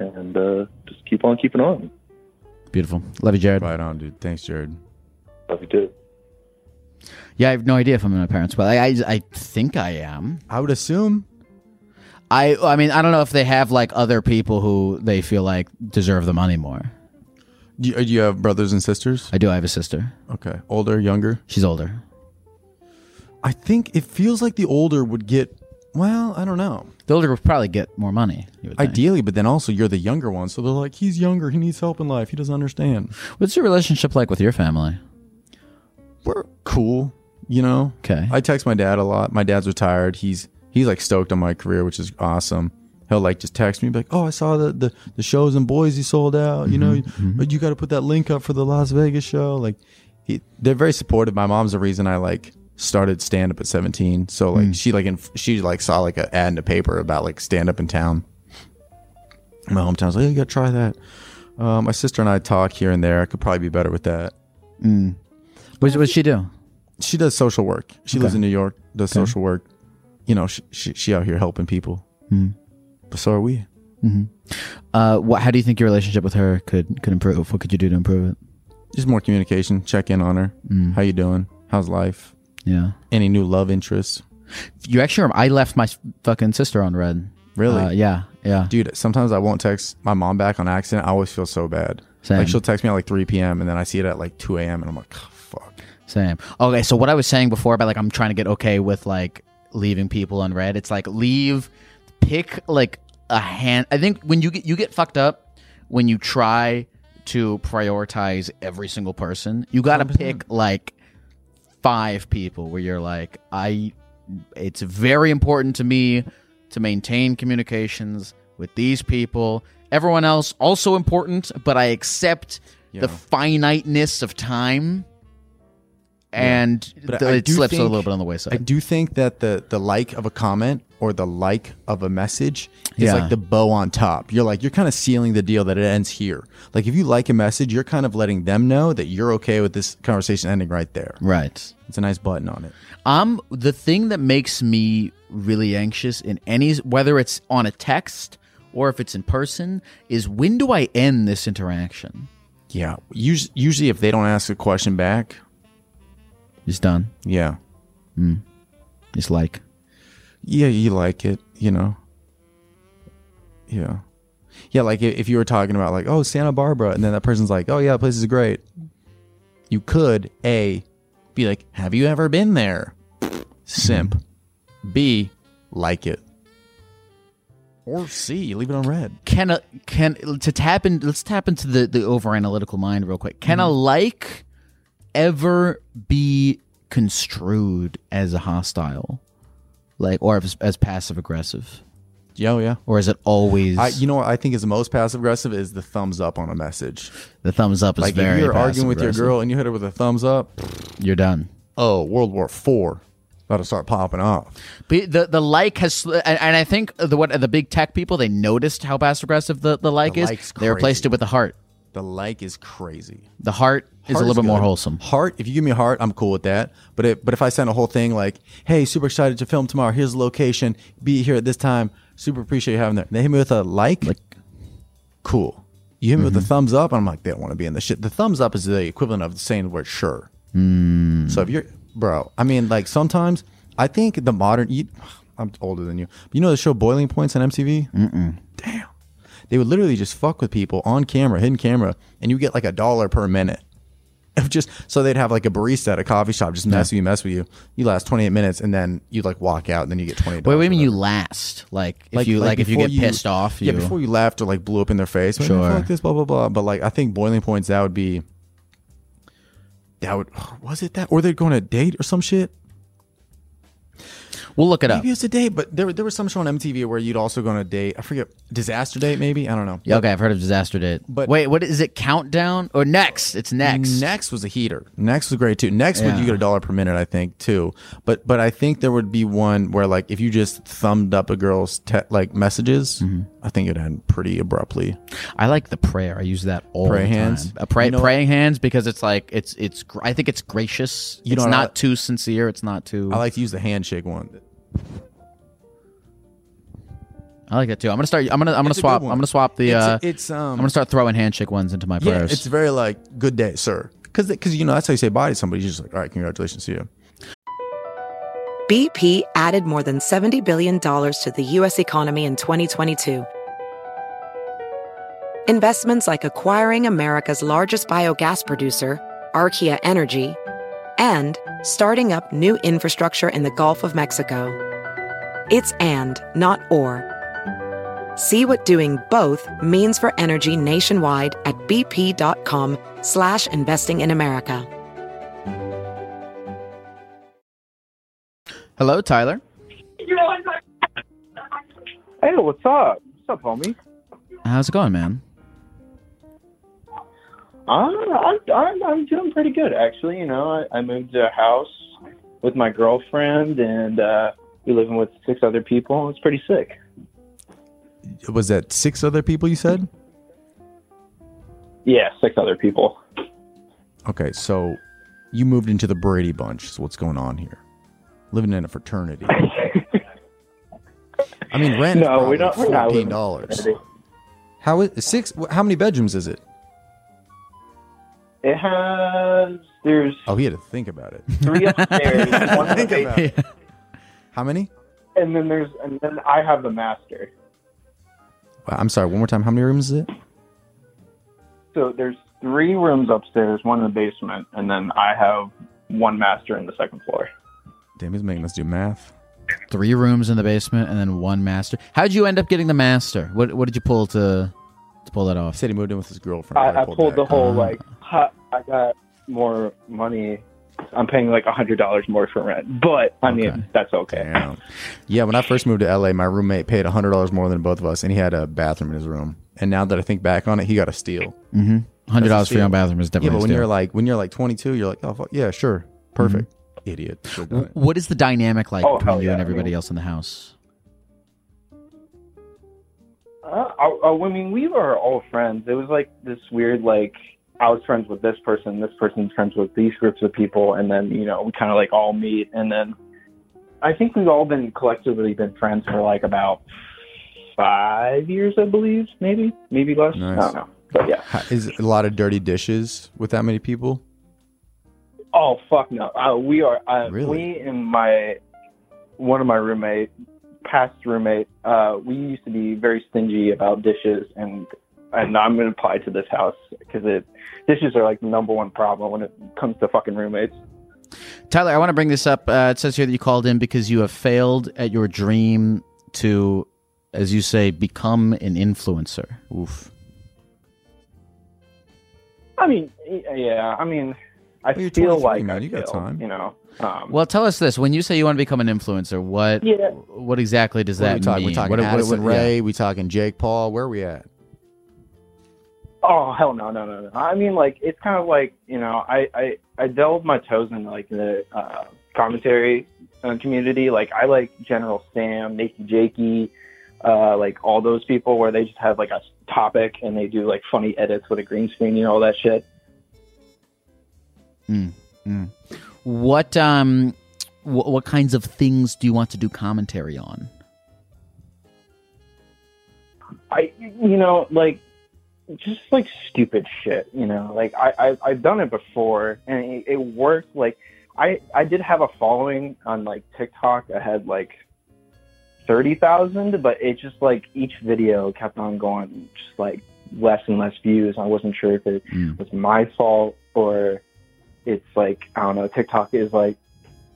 And uh, just keep on keeping on. Beautiful. Love you, Jared. Right on, dude. Thanks, Jared. Love you, too. Yeah, I have no idea if I'm in my parents, but I, I, I think I am. I would assume. I I mean, I don't know if they have, like, other people who they feel like deserve the money more. Do you, do you have brothers and sisters? I do. I have a sister. Okay. Older, younger? She's older. I think it feels like the older would get, well, I don't know. The older would probably get more money. Ideally, think. But then also you're the younger one. So they're like, he's younger. He needs help in life. He doesn't understand. What's your relationship like with your family? We're cool, you know? Okay. I text my dad a lot. My dad's retired. He's he's like stoked on my career, which is awesome. He'll like just text me, be like, oh, I saw the, the, the shows in Boise sold out. Mm-hmm, you know, mm-hmm. you got to put that link up for the Las Vegas show. Like, he, they're very supportive. My mom's the reason I like started stand up at seventeen. So like mm. she like in, she like saw like an ad in the paper about like stand up in town. My hometown's like, oh, you got to try that. Uh, my sister and I talk here and there. I could probably be better with that. Mm. What does she do? She does social work. She okay. lives in New York, does okay. social work. You know, she, she, she out here helping people. Mm. But so are we. Mm-hmm. Uh, what? How do you think your relationship with her could, could improve? What could you do to improve it? Just more communication. Check in on her. Mm. How you doing? How's life? Yeah. Any new love interests? You actually, I left my fucking sister on red. Really? Uh, yeah. Yeah. Dude, sometimes I won't text my mom back on accident. I always feel so bad. Same. Like she'll text me at like three p.m. and then I see it at like two a.m. and I'm like, oh, fuck. Same. Okay. So what I was saying before about like I'm trying to get okay with like leaving people on red. It's like leave, pick like a hand. I think when you get you get fucked up when you try to prioritize every single person. You got to pick like five people where you're like, I, it's very important to me to maintain communications with these people. Everyone else also important, but I accept yeah. the finiteness of time, and yeah. the, it slips think, a little bit on the wayside. I do think that the the like of a comment or the like of a message is yeah. like the bow on top. You're like, you're kind of sealing the deal that it ends here. Like if you like a message, you're kind of letting them know that you're okay with this conversation ending right there. Right. It's a nice button on it. Um, the thing that makes me really anxious in any, whether it's on a text or if it's in person, is when do I end this interaction? Yeah. Usually, usually if they don't ask a question back, it's done. Yeah. Mm. It's like. Yeah, you like it, you know. Yeah. Yeah, like if you were talking about like, oh, Santa Barbara, and then that person's like, oh, yeah, the place is great. You could, A, be like, have you ever been there? Simp. B, like it. Or C, leave it on red. Can a, can to tap in, let's tap into the, the over-analytical mind real quick. Can mm-hmm. a like ever be construed as a hostile? Like, or as, as passive aggressive? Yeah, oh yeah. Or is it always? I, you know what I think is the most passive aggressive is the thumbs up on a message. The thumbs up is like very. Like if you're arguing with your girl and you hit her with a thumbs up, you're done. Oh, World War Four, about to start popping off. But the the like has, and, and I think the what the big tech people, they noticed how passive aggressive the, the like the is. Like's crazy. They replaced it with the heart. The like is crazy. The heart. Heart is a little is bit good. More wholesome. Heart, if you give me a heart, I'm cool with that. But it, but if I send a whole thing like, hey, super excited to film tomorrow. Here's the location. Be here at this time. Super appreciate you having there. And they hit me with a like. like cool. You hit mm-hmm. me with a thumbs up. I'm like, they don't want to be in this shit. The thumbs up is the equivalent of saying the word sure. Mm. So if you're, bro, I mean, like sometimes I think the modern, you, I'm older than you. You know the show Boiling Points on M T V? Mm-mm. Damn. They would literally just fuck with people on camera, hidden camera, and you get like a dollar per minute. of just, so they'd have like a barista at a coffee shop, just mess yeah. with you, mess with you. You last twenty-eight minutes, and then you like walk out, and then you get twenty-eight. Wait, wait, mean you last? Like, like if you like, like if you get you, pissed off, you... yeah, before you left or like blew up in their face, sure, I mean, like this, blah blah blah. But like, I think boiling points, that would be, that would was it that, or they'd go on a date or some shit. We'll look it maybe up. Maybe it's a date, but there there was some show on M T V where you'd also go on a date. I forget, Disaster Date maybe? I don't know. Yeah, okay, I've heard of Disaster Date. But wait, what is it? Countdown or Next? It's Next. Next was a heater. Next was great too. Next yeah. would you get a dollar per minute, I think, too. But but I think there would be one where like if you just thumbed up a girl's te like messages, mm-hmm. I think it would end pretty abruptly. I like the prayer. I use that all pray the time. Hands. A pray, you know, praying hands, because it's like it's it's I think it's gracious. You it's know not I, too sincere. It's not too. I like to use the handshake one. I like that too. I'm gonna start. I'm gonna. I'm it's gonna swap. I'm gonna swap the. It's, uh, it's. Um, I'm gonna start throwing handshake ones into my yeah, prayers. It's very like good day, sir. Because because you know that's how you say bye to somebody. You're just like, all right, congratulations to you. B P added more than seventy billion dollars to the U S economy in twenty twenty-two. Investments like acquiring America's largest biogas producer, Archaea Energy, and starting up new infrastructure in the Gulf of Mexico. It's and, not or. See what doing both means for energy nationwide at bp.com slash investing in America. Hello, Tyler. Hey, what's up? What's up, homie? How's it going, man? I'm, I'm, I'm, I'm doing pretty good, actually. You know, I, I moved to a house with my girlfriend, and uh, we're living with six other people. It's pretty sick. Was that six other people you said? Yeah, six other people. Okay, so you moved into the Brady Bunch, so what's going on here? Living in a fraternity. I mean, rent no, is we don't, fourteen dollars. How is six? How many bedrooms is it? It has, there's... Oh, he had to think about it. Three upstairs. One think about it. How many? And then there's, and then I have the master. Wow, I'm sorry, one more time. How many rooms is it? So there's three rooms upstairs, one in the basement, and then I have one master in the second floor. Damn, he's making us do math. Three rooms in the basement and then one master. How'd you end up getting the master? What What did you pull to... to pull that off? He said he moved in with his girlfriend. I, I pulled, I pulled the whole, uh, like, ha, I got more money. I'm paying like one hundred dollars more for rent. But, I okay. mean, that's okay. Damn. Yeah, when I first moved to L A, my roommate paid one hundred dollars more than both of us, and he had a bathroom in his room. And now that I think back on it, he got a steal. Mm-hmm. one hundred dollars for your own bathroom is definitely yeah, but a when steal. You're like, when you're like twenty-two, you're like, oh, fuck, yeah, sure. Perfect. Mm-hmm. Idiot. What is the dynamic like oh, between you yeah, and everybody I mean, else in the house? Uh, I, I mean, we were all friends. It was like this weird, like, I was friends with this person, this person's friends with these groups of people, and then, you know, we kind of, like, all meet. And then I think we've all been collectively been friends for, like, about five years, I believe, maybe, maybe less. Nice. I don't know. But, yeah. Is a lot of dirty dishes with that many people? Oh, fuck no. Uh, we are, uh, really? We and my, one of my roommates, past roommate, uh, we used to be very stingy about dishes, and and I'm going to apply to this house because it dishes are like the number one problem when it comes to fucking roommates. Tyler, I want to bring this up. Uh, it says here that you called in because you have failed at your dream to, as you say, become an influencer. Oof. I mean, yeah, I mean, I well, feel like I you got feel, time, you know. Um, well, tell us this. When you say you want to become an influencer, what yeah. what exactly does what that we talk, mean? We're talking what, Addison what, what, Ray, yeah. we talking Jake Paul, where are we at? Oh, hell no, no, no, no. I mean, like, it's kind of like, you know, I, I, I delved my toes in, like, the uh, commentary community. Like, I like General Sam, Nakey Jakey, uh, like, all those people where they just have, like, a topic and they do, like, funny edits with a green screen, you know, all that shit. Mm, mm. What um, wh what kinds of things do you want to do commentary on? I, you know, like just like stupid shit. You know, like I, I I've done it before and it, it worked. Like I, I did have a following on like TikTok. I had like thirty thousand, but it just like each video kept on going, just like less and less views. I wasn't sure if it mm. was my fault or don't know, TikTok is like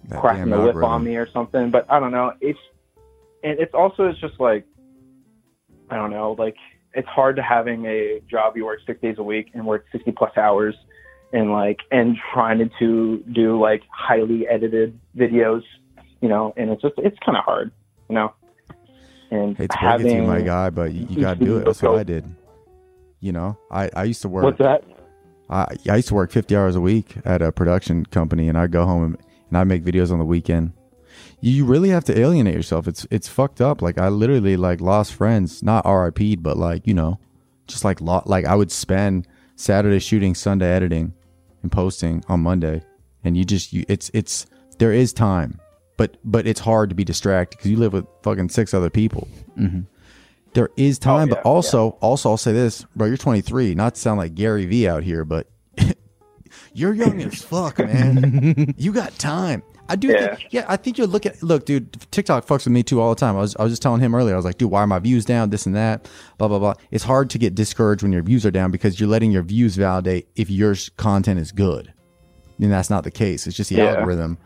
that cracking the whip on me or something. But I don't know. It's and it's also it's just like I don't know. Like it's hard to having a job you work six days a week and work sixty plus hours and like and trying to do like highly edited videos, you know. And it's just it's kind of hard, you know. And hey, it's having you, my guy, but you, you gotta do it. That's what I did. You know, I, I used to work. What's that? I I used to work fifty hours a week at a production company, and I go home and, and I make videos on the weekend. You really have to alienate yourself. It's it's fucked up. Like I literally like lost friends, not R I P'd, but like you know, just like lo- like I would spend Saturday shooting, Sunday editing, and posting on Monday, and you just you it's it's there is time, but but it's hard to be distracted because you live with fucking six other people. Mm-hmm. There is time, oh, yeah, but also, yeah. also, I'll say this, bro. You're twenty-three. Not to sound like Gary Vee out here, but you're young as fuck, man. You got time. I do. Yeah. Think, yeah, I think you'll look at look, dude. TikTok fucks with me too all the time. I was, I was just telling him earlier. I was like, dude, why are my views down? This and that, blah blah blah. It's hard to get discouraged when your views are down because you're letting your views validate if your content is good, and that's not the case. It's just the yeah. algorithm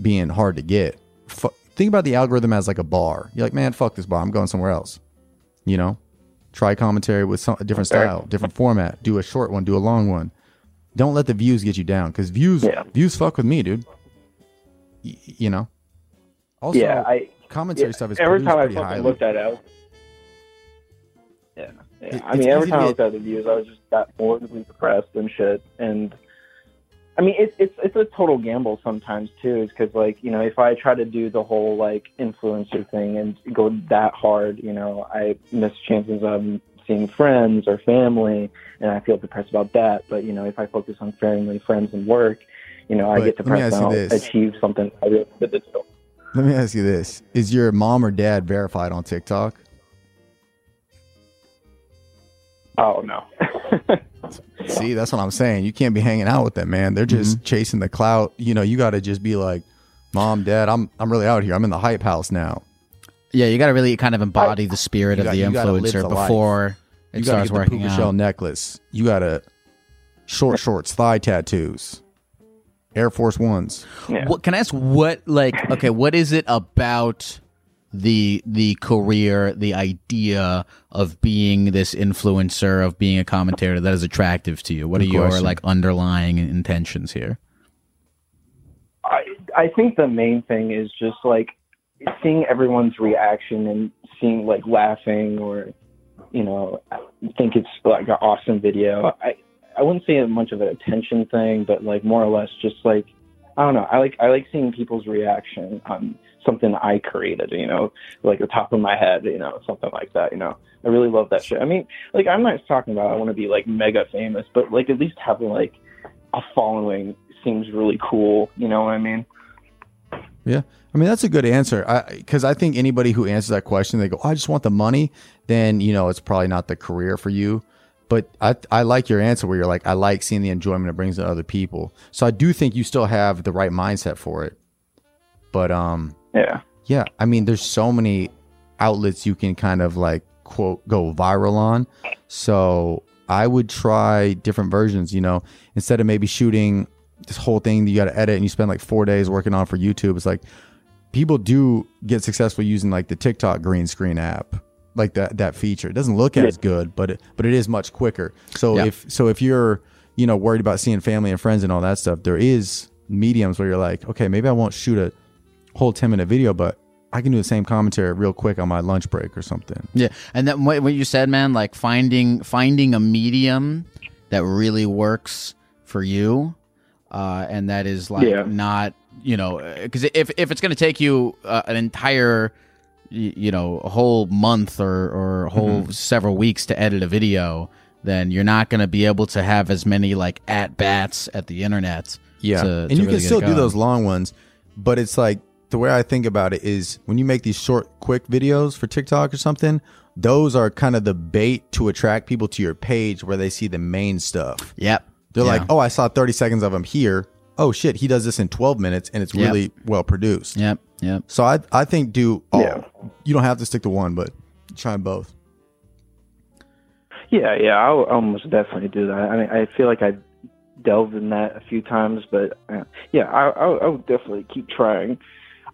being hard to get. F- think about the algorithm as like a bar. You're like, man, fuck this bar. I'm going somewhere else. You know, try commentary with some, a different style, different format, do a short one, do a long one. Don't let the views get you down because views yeah. views fuck with me, dude. Y- you know? Also, yeah, I, commentary yeah, stuff is every time I fucking highly. looked that out. Yeah. yeah. It, I mean, every time I looked at the views, I was just got morbidly depressed and shit. And I mean, it, it's it's a total gamble sometimes, too, because, like, you know, if I try to do the whole, like, influencer thing and go that hard, you know, I miss chances of seeing friends or family, and I feel depressed about that. But, you know, if I focus on family, friends, and work, you know, I but get depressed and I'll achieve something. I really did this film. Let me ask you this. Is your mom or dad verified on TikTok? Oh, no. See, that's what I'm saying. You can't be hanging out with them, man. They're just mm-hmm. chasing the clout. You know, you got to just be like, Mom, Dad, I'm I'm really out here. I'm in the hype house now. Yeah, you got to really kind of embody I, the spirit of gotta, the influencer the before life. It you starts working the out. You got to get the puka shell necklace. You got to short shorts, thigh tattoos, Air Force Ones. Yeah. What, can I ask what, like, okay, what is it about the the career, the idea of being this influencer, of being a commentator that is attractive to you? What are your like underlying intentions here? I I think the main thing is just like seeing everyone's reaction and seeing like laughing or, you know, I think it's like an awesome video. I, I wouldn't say much of an attention thing, but like more or less just like, I don't know. I like I like seeing people's reaction on something I created, you know, like the top of my head, you know, something like that, you know. I really love that shit. I mean, like, I'm not talking about I want to be, like, mega famous, but, like, at least having, like, a following seems really cool, you know what I mean? Yeah. I mean, that's a good answer because I, I think anybody who answers that question, they go, oh, I just want the money, then, you know, it's probably not the career for you. But I I like your answer where you're like, I like seeing the enjoyment it brings to other people. So I do think you still have the right mindset for it. But um, yeah, yeah. I mean, there's so many outlets you can kind of like, quote, go viral on. So I would try different versions, you know, instead of maybe shooting this whole thing that you got to edit and you spend like four days working on for YouTube. It's like people do get successful using like the TikTok green screen app. Like that that feature, it doesn't look as good, but it, but it is much quicker. So yeah. if so if you're you know worried about seeing family and friends and all that stuff, there is mediums where you're like, okay, maybe I won't shoot a whole ten minute video, but I can do the same commentary real quick on my lunch break or something. Yeah, and that what you said, man, like finding finding a medium that really works for you, uh, and that is like yeah. not you know because if if it's going to take you uh, an entire you know, a whole month or, or a whole mm-hmm. several weeks to edit a video, then you're not going to be able to have as many like at bats at the internet. Yeah. To, and to you really can still do those long ones, but it's like the way I think about it is when you make these short, quick videos for TikTok or something, those are kind of the bait to attract people to your page where they see the main stuff. Yep. They're yeah. like, oh, I saw thirty seconds of him here. Oh shit. He does this in twelve minutes and it's really yep. well produced. Yep. Yeah. So I I think do all. Yeah. You don't have to stick to one, but try both. Yeah, yeah, I'll almost definitely do that. I mean, I feel like I delved in that a few times, but uh, yeah, I, I, I would definitely keep trying.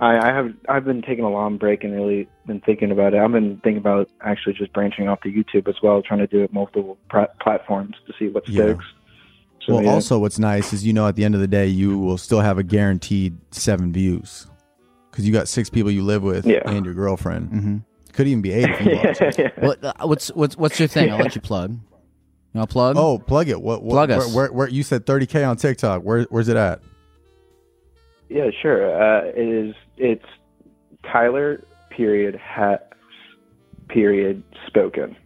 I, I have I've been taking a long break and really been thinking about it. I've been thinking about actually just branching off to YouTube as well, trying to do it multiple pr- platforms to see what sticks. Yeah. So, well, yeah. Also, what's nice is, you know, at the end of the day, you will still have a guaranteed seven views because you got six people you live with, yeah, and your girlfriend. Mm-hmm. Could even be eight. yeah, yeah. What, uh, what's what's what's your thing? I'll let you plug. You want to plug? Oh, plug it. What, what plug us? Where, where, where you said thirty K on TikTok? Where where's it at? Yeah, sure. Uh, it is. It's Tyler period has period spoken.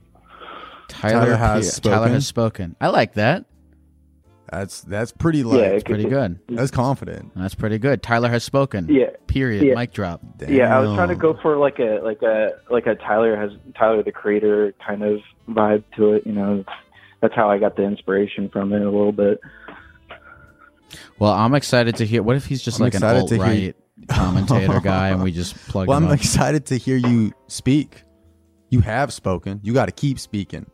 Tyler, Tyler has pe- spoken. Tyler has spoken. I like that. That's that's pretty like yeah, it's pretty good. That's confident. That's pretty good. Tyler has spoken. Yeah. Period. Yeah. Mic drop. Damn. Yeah, I was trying to go for like a like a like a Tyler has Tyler the Creator kind of vibe to it. You know, that's how I got the inspiration from it a little bit. Well, I'm excited to hear. What if he's just I'm like an alt-right hear... commentator guy, and we just plug well, him Well, I'm up. Excited to hear you speak. You have spoken. You got to keep speaking.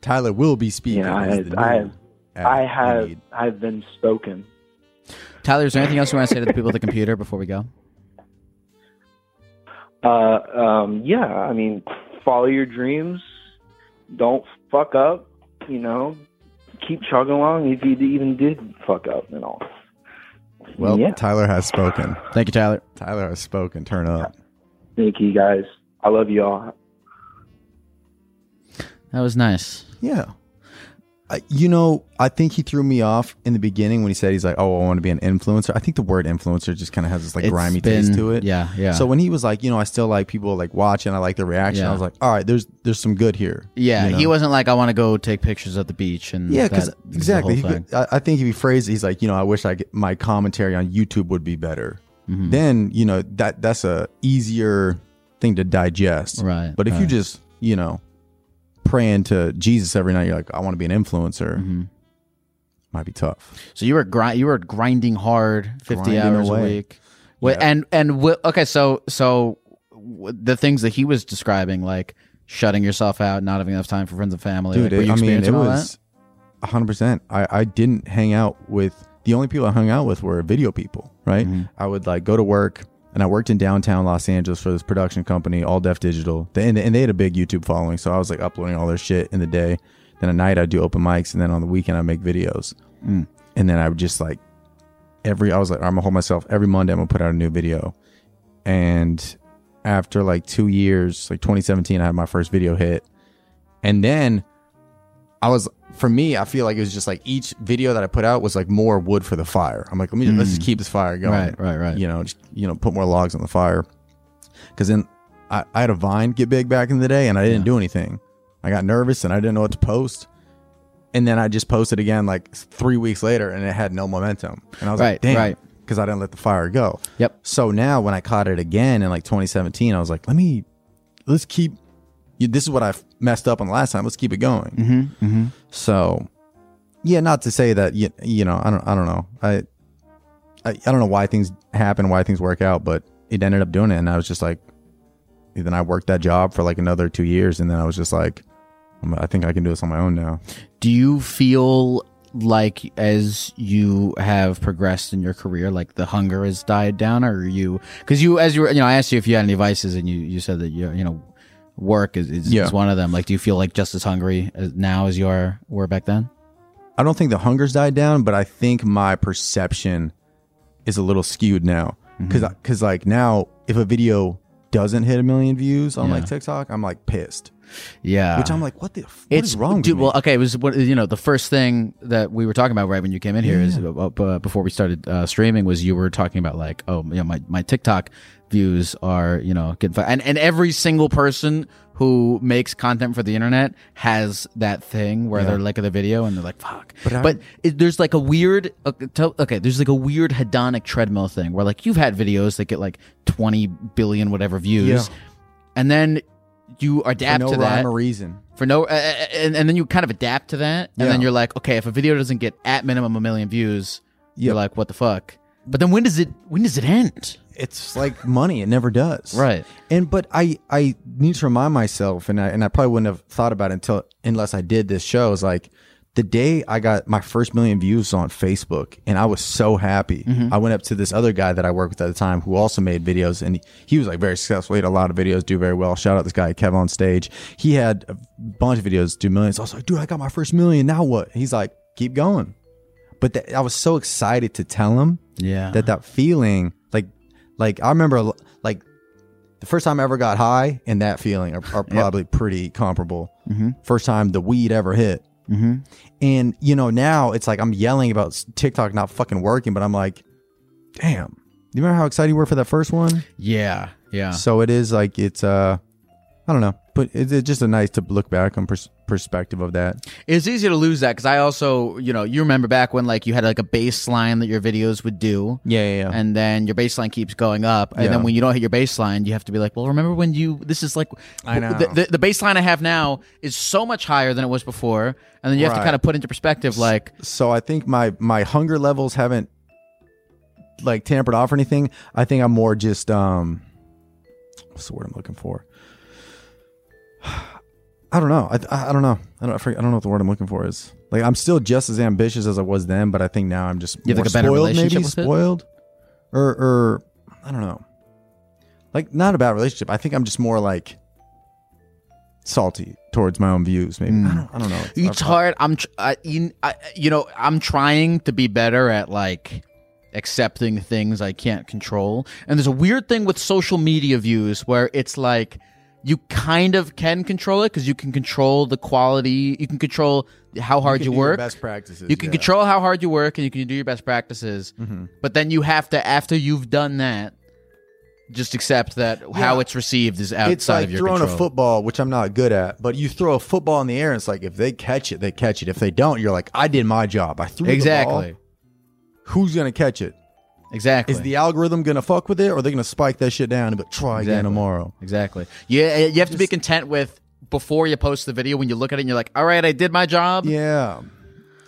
Tyler will be speaking. Yeah, I, I, have, I have. I have been spoken. Tyler, is there anything else you want to say to the people at the computer before we go? Uh, um, yeah, I mean, follow your dreams. Don't fuck up. You know. Keep chugging along if you even did fuck up and all. Well, yeah. Tyler has spoken. Thank you, Tyler. Tyler has spoken. Turn up. Thank you, guys. I love you all. That was nice. Yeah. I, you know, I think he threw me off in the beginning when he said he's like, oh, I want to be an influencer. I think the word influencer just kind of has this like it's grimy been, taste to it. Yeah, yeah. So when he was like, you know, I still like people like watching. I like the reaction. Yeah. I was like, all right, there's there's some good here. Yeah, you know? He wasn't like, I want to go take pictures at the beach. And yeah, because exactly. He could, I, I think if he phrased it, he's like, you know, I wish I could, my commentary on YouTube would be better. Mm-hmm. Then, you know, that that's a easier thing to digest. Right. But if right. you just, you know, praying to Jesus every night, you're like, I want to be an influencer. Mm-hmm. Might be tough. So you were grind, you were grinding hard, fifty grinding hours away. a week. Yeah. And and w- okay, so so w- the things that he was describing, like shutting yourself out, not having enough time for friends and family. Dude, like, it, I mean, it was a hundred percent. I I didn't hang out with the only people I hung out with were video people, right? Mm-hmm. I would like go to work. And I worked in downtown Los Angeles for this production company, All Def Digital. They, and, and they had a big YouTube following. So I was like uploading all their shit in the day. Then at night I'd do open mics. And then on the weekend I'd make videos. Mm. And then I would just like every, I was like, I'm gonna hold myself every Monday. I'm gonna put out a new video. And after like two years, like twenty seventeen, I had my first video hit. And then I was, for me, I feel like it was just like each video that I put out was like more wood for the fire. I'm like, let me just, mm. let's just keep this fire going. Right, right, right. You know, just, you know, put more logs on the fire. Because then I, I had a Vine get big back in the day, and I didn't yeah. do anything. I got nervous, and I didn't know what to post. And then I just posted again like three weeks later, and it had no momentum. And I was right, like, damn, because right. I didn't let the fire go. Yep. So now when I caught it again in like twenty seventeen, I was like, let me, let's keep. You, this is what I messed up on the last time. Let's keep it going. Mm-hmm, mm-hmm. So, yeah, not to say that you, you know, I don't, I don't know, I, I, I don't know why things happen, why things work out, but it ended up doing it, and I was just like, then I worked that job for like another two years, and then I was just like, I think I can do this on my own now. Do you feel like as you have progressed in your career, like the hunger has died down, or are you? Because you, as you were, you know, I asked you if you had any vices, and you, you said that you, you know. Work is, is, yeah. is one of them. Like, do you feel like just as hungry as now as you are were back then? I don't think the hunger's died down, but I think my perception is a little skewed now. Because, mm-hmm. because like now, if a video doesn't hit a million views on yeah. like TikTok, I'm like pissed. Yeah, which I'm like, what the? What it's is wrong. Dude, with me? Well, okay, it was what you know. The first thing that we were talking about right when you came in here yeah. is uh, before we started uh, streaming was you were talking about like, oh, you know, my my TikTok views are, you know, getting and and every single person who makes content for the internet has that thing where yeah. they're like at the video and they're like fuck but, I, but it, there's like a weird okay there's like a weird hedonic treadmill thing where like you've had videos that get like twenty billion whatever views yeah. and then you adapt no to that for no rhyme or reason for no uh, and, and then you kind of adapt to that and yeah. then you're like, okay, if a video doesn't get at minimum a million views yep. you're like, what the fuck? But then when does it when does it end? It's like money; it never does, right? And but I, I need to remind myself, and I and I probably wouldn't have thought about it until unless I did this show. Is like the day I got my first million views on Facebook, and I was so happy. Mm-hmm. I went up to this other guy that I worked with at the time who also made videos, and he, he was like very successful. He had a lot of videos do very well. Shout out this guy, Kevon Stage. He had a bunch of videos do millions. I was like, dude, I got my first million. Now what? He's like, keep going. But that, I was so excited to tell him yeah. that that feeling, like, like I remember like the first time I ever got high and that feeling are, are probably yep. pretty comparable. Mm-hmm. First time the weed ever hit. Mm-hmm. And you know, now it's like I'm yelling about TikTok not fucking working, but I'm like, damn, you remember how excited you were for that first one? Yeah, yeah. So it is like it's uh, I don't know, but it's, it's just a nice to look back on pers- perspective of that. It's easy to lose that because I also, you know, you remember back when like you had like a baseline that your videos would do, yeah, yeah, yeah. and then your baseline keeps going up, and yeah. then when you don't hit your baseline, you have to be like, well, remember when you? This is like, I know the, the, the baseline I have now is so much higher than it was before. And then you have right. to kind of put into perspective, like. So I think my my hunger levels haven't like tampered off or anything. I think I'm more just um, what's the word I'm looking for? I don't know. I, I, I don't know. I don't. I, forget, I don't know what the word I'm looking for is. Like I'm still just as ambitious as I was then, but I think now I'm just you more have like a better spoiled, relationship maybe with spoiled, it? or or I don't know. Like not a bad relationship. I think I'm just more like salty towards my own views. Maybe mm. I, don't, I don't know. It's, it's hard. I'm. Tr- I, you, I, you know. I'm trying to be better at like accepting things I can't control. And there's a weird thing with social media views where it's like you kind of can control it because you can control the quality. You can control how hard you, can you do work. Your best practices. You can yeah. control how hard you work, and you can do your best practices. Mm-hmm. But then you have to, after you've done that, just accept that yeah. how it's received is outside it's like of your control. It's like throwing a football, which I'm not good at, but you throw a football in the air and it's like if they catch it, they catch it. If they don't, you're like, I did my job. I threw exactly. the ball. Who's going to catch it? Exactly. Is the algorithm going to fuck with it, or are they going to spike that shit down and but try exactly. again tomorrow? Exactly. Yeah, you, you have Just, to be content with before you post the video when you look at it and you're like, all right, I did my job. Yeah.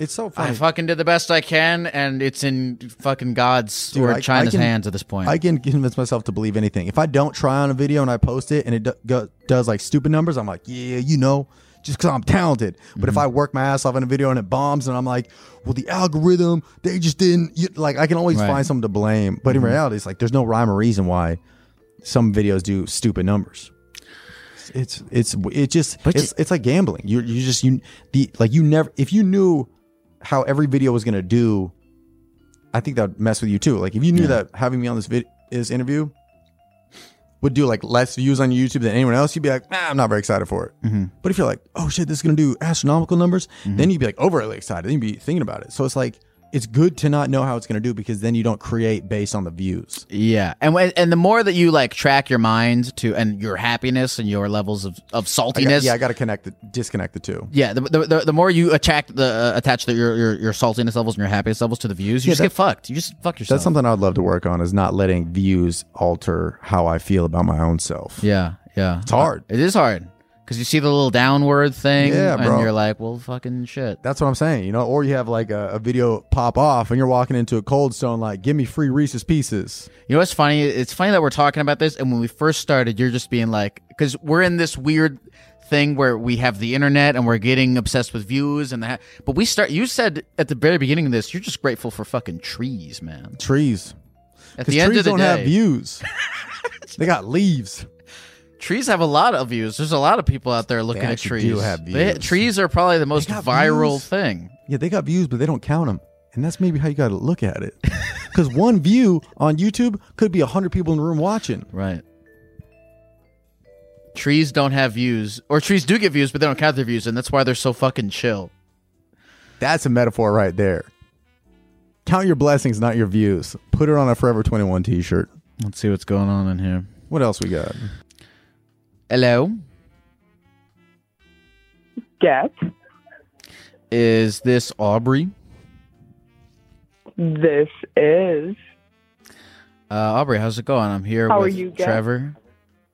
It's so funny. I fucking did the best I can, and it's in fucking God's Dude, or I, China's I can, hands at this point. I can convince myself to believe anything. If I don't try on a video and I post it and it do, go, does like stupid numbers, I'm like, yeah, you know, just because I'm talented. But mm-hmm. if I work my ass off in a video and it bombs and I'm like, well, the algorithm, they just didn't, you, like I can always right. find something to blame. But mm-hmm. in reality, it's like there's no rhyme or reason why some videos do stupid numbers. It's it's it just but it's you, it's like gambling. You you just you the like you never if you knew how every video was gonna do, I think that would mess with you too. Like if you knew yeah. that having me on this vid is interview would do like less views on YouTube than anyone else, you'd be like, ah, I'm not very excited for it. Mm-hmm. But if you're like, oh shit, this is gonna do astronomical numbers, mm-hmm. then you'd be like overly excited. Then you'd be thinking about it. So it's like it's good to not know how it's gonna do because then you don't create based on the views. Yeah, and and the more that you like track your mind to and your happiness and your levels of, of saltiness, I got, yeah, I got to connect the disconnect the two. Yeah, the the, the, the more you attack the uh, attach the, your, your your saltiness levels and your happiness levels to the views, you yeah, just that, get fucked. You just fuck yourself. That's something I'd love to work on is not letting views alter how I feel about my own self. Yeah, yeah, it's hard. It is hard. Because you see the little downward thing, yeah, and you're like, well, fucking shit. That's what I'm saying, you know? Or you have, like, a, a video pop off, and you're walking into a Cold Stone like, give me free Reese's Pieces. You know what's funny? It's funny that we're talking about this, and when we first started, you're just being like... Because we're in this weird thing where we have the internet, and we're getting obsessed with views, and that. But we start... You said at the very beginning of this, you're just grateful for fucking trees, man. Trees. At the end of the day... trees don't have views. They got leaves. Trees have a lot of views. There's a lot of people out there looking at trees. They do have views. They, trees are probably the most viral views. Thing. Yeah, they got views, but they don't count them. And that's maybe how you got to look at it. Because one view on YouTube could be one hundred people in the room watching. Right. Trees don't have views. Or trees do get views, but they don't count their views. And that's why they're so fucking chill. That's a metaphor right there. Count your blessings, not your views. Put it on a Forever twenty-one t-shirt. Let's see what's going on in here. What else we got? Hello? Yes. Is this Aubrey? This is. Uh, Aubrey, how's it going? I'm here How with are you, Trevor. Guess?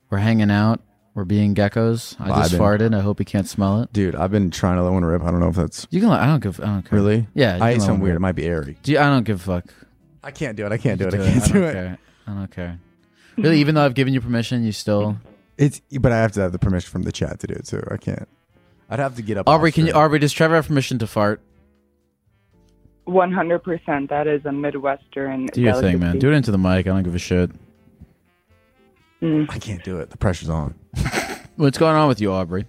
We're hanging out. We're being geckos. I well, just been, farted. I hope you can't smell it. Dude, I've been trying to let one rip. I don't know if that's... You can let... I don't give... I don't care. Really? Yeah. I ate something weird. It might be airy. Do you, I don't give a fuck. I can't do it. I can't do it. do it. I can't I do it. Care. I don't care. Really, even though I've given you permission, you still... It's, but I have to have the permission from the chat to do it too. I can't. I'd have to get up. Aubrey, can you, Aubrey, does Trevor have permission to fart? one hundred percent. That is a Midwestern. Do your delicacy. Thing, man. Do it into the mic. I don't give a shit. Mm. I can't do it. The pressure's on. What's going on with you, Aubrey?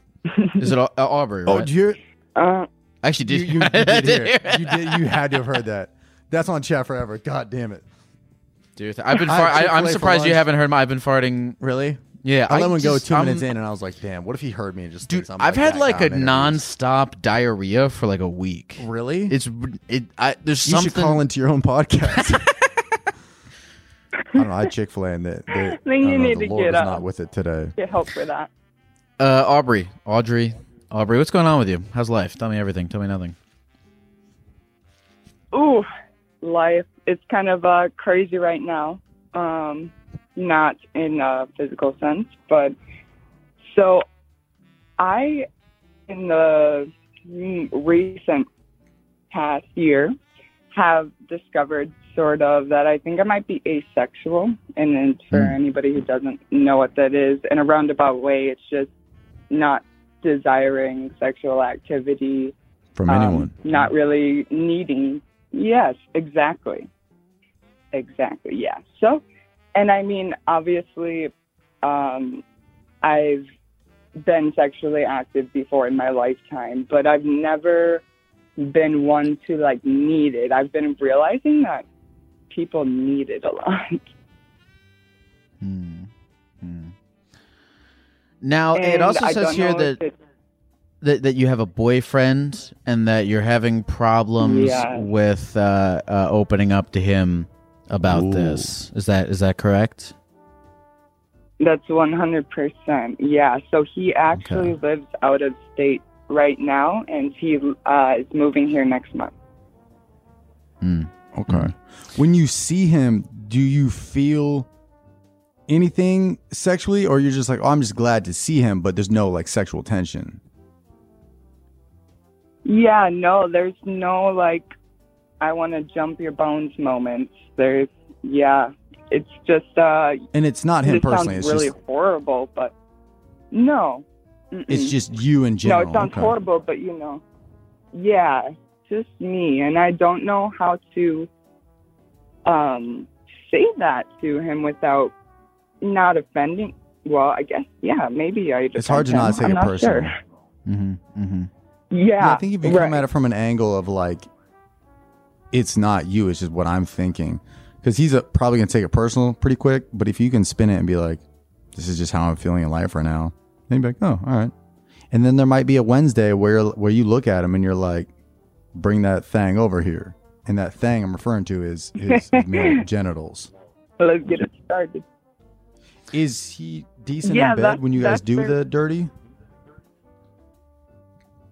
Is it uh, Aubrey, right? Oh, did you hear? Uh, Actually, did you, you, you did hear it. You, did, you had to have heard that. That's on chat forever. God damn it. Dude, I've been far- I, I'm surprised you haven't heard my I've been farting. Really? Yeah. I, I let him go two um, minutes in and I was like, damn, what if he heard me and just Dude, I've like had like a non-stop diarrhea for like a week. Really? It's it I there's you something. You should call into your own podcast. I don't know, I Chick-fil-A and that I think you know, need to Lord get up. Not with it today. Get help for that. Uh Aubrey. Audrey. Aubrey, what's going on with you? How's life? Tell me everything. Tell me nothing. Ooh. Life, it's kind of uh crazy right now, um not in a physical sense, but so I in the recent past year have discovered sort of that I think I might be asexual, and then for mm. anybody who doesn't know what that is, in a roundabout way, it's just not desiring sexual activity from um, anyone, not really needing. Yes, exactly. Exactly, yeah. So, and I mean, obviously, um, I've been sexually active before in my lifetime, but I've never been one to, like, need it. I've been realizing that people need it a lot. Mm. Mm. Now, and it also I says here that... That, that you have a boyfriend and that you're having problems yeah. with uh, uh, opening up to him about Ooh. This. Is that is that correct? That's one hundred percent. Yeah. So he actually okay. lives out of state right now, and he uh, is moving here next month. Mm. Okay. Mm. When you see him, do you feel anything sexually, or you're just like, oh, I'm just glad to see him, but there's no like sexual tension? Yeah, no, there's no, like, I want to jump your bones moments. There's, yeah, it's just... uh And it's not him personally. It sounds it's really just... horrible, but no. Mm-mm. It's just you in general. No, it sounds okay. horrible, but, you know, yeah, just me. And I don't know how to um say that to him without not offending. Well, I guess, yeah, maybe I just... It's hard to him. Not say it personally. Sure. Mm-hmm, mm-hmm. Yeah, no, I think if you come right. at it from an angle of like, it's not you, it's just what I'm thinking, because he's a, probably gonna take it personal pretty quick. But if you can spin it and be like, this is just how I'm feeling in life right now, then you'd be like, oh, all right. And then there might be a Wednesday where where you look at him and you're like, bring that thing over here, and that thing I'm referring to is his male genitals. Let's get it started. Is he decent yeah, in bed when you guys do fair. The dirty?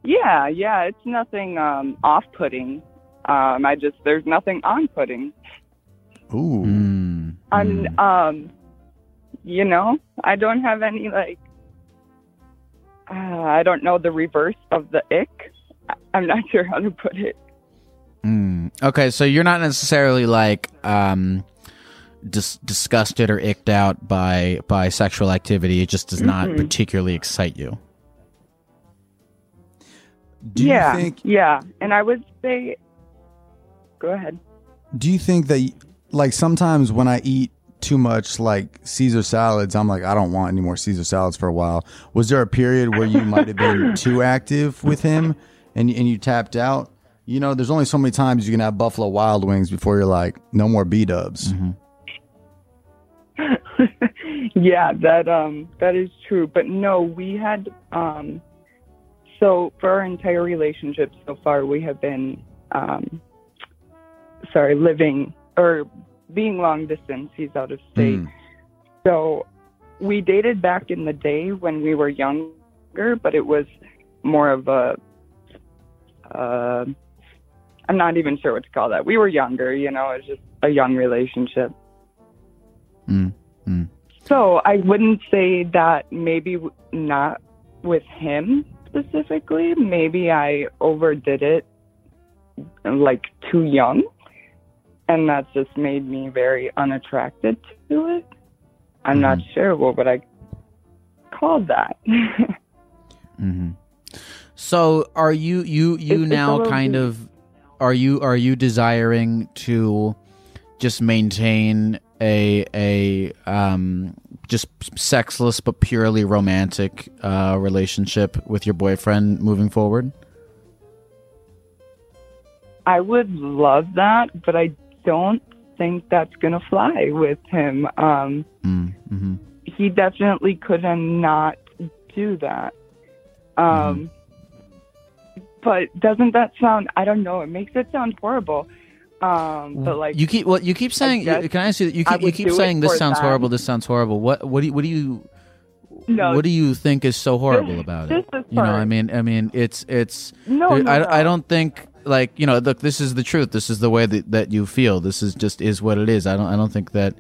Yeah, yeah, it's nothing um, off-putting. Um, I just there's nothing on-putting. Ooh. Mm. I'm, um, you know, I don't have any like. Uh, I don't know the reverse of the ick. I'm not sure how to put it. Mm. Okay, so you're not necessarily like um, dis- disgusted or icked out by by sexual activity. It just does mm-hmm. not particularly excite you. Do yeah, you think, yeah, and I would say, go ahead. Do you think that, like, sometimes when I eat too much, like, Caesar salads, I'm like, I don't want any more Caesar salads for a while. Was there a period where you might have been too active with him and, and you tapped out? You know, there's only so many times you can have Buffalo Wild Wings before you're like, no more B-dubs. Mm-hmm. Yeah, that um, that is true. But no, we had... um. So for our entire relationship so far, we have been, um, sorry, living or being long distance. He's out of state. Mm. So we dated back in the day when we were younger, but it was more of a, uh, I'm not even sure what to call that. We were younger, you know, it's just a young relationship. Mm. Mm. So I wouldn't say that maybe not with him. Specifically, maybe I overdid it, like, too young, and that just made me very unattracted to it. I'm mm-hmm. not sure what would I call that. mm-hmm. So are you you you it's, now it's kind of are you are you desiring to just maintain a a um just sexless but purely romantic uh, relationship with your boyfriend moving forward? I would love that, but I don't think that's gonna fly with him. Um, mm, mm-hmm. He definitely couldn't not do that. Um, mm-hmm. But doesn't that sound? I don't know. It makes it sound horrible. Um, but like you keep well, you keep saying. Can I ask you? You keep, you keep saying this sounds them. horrible. This sounds horrible. What? What do you? What do you? No, what do you think is so horrible about it? You know, I mean, I mean, it's it's. No, there, no, I, no. I don't think. Like, you know, look, this is the truth. This is the way that, that you feel. This is just is what it is. I don't I don't think that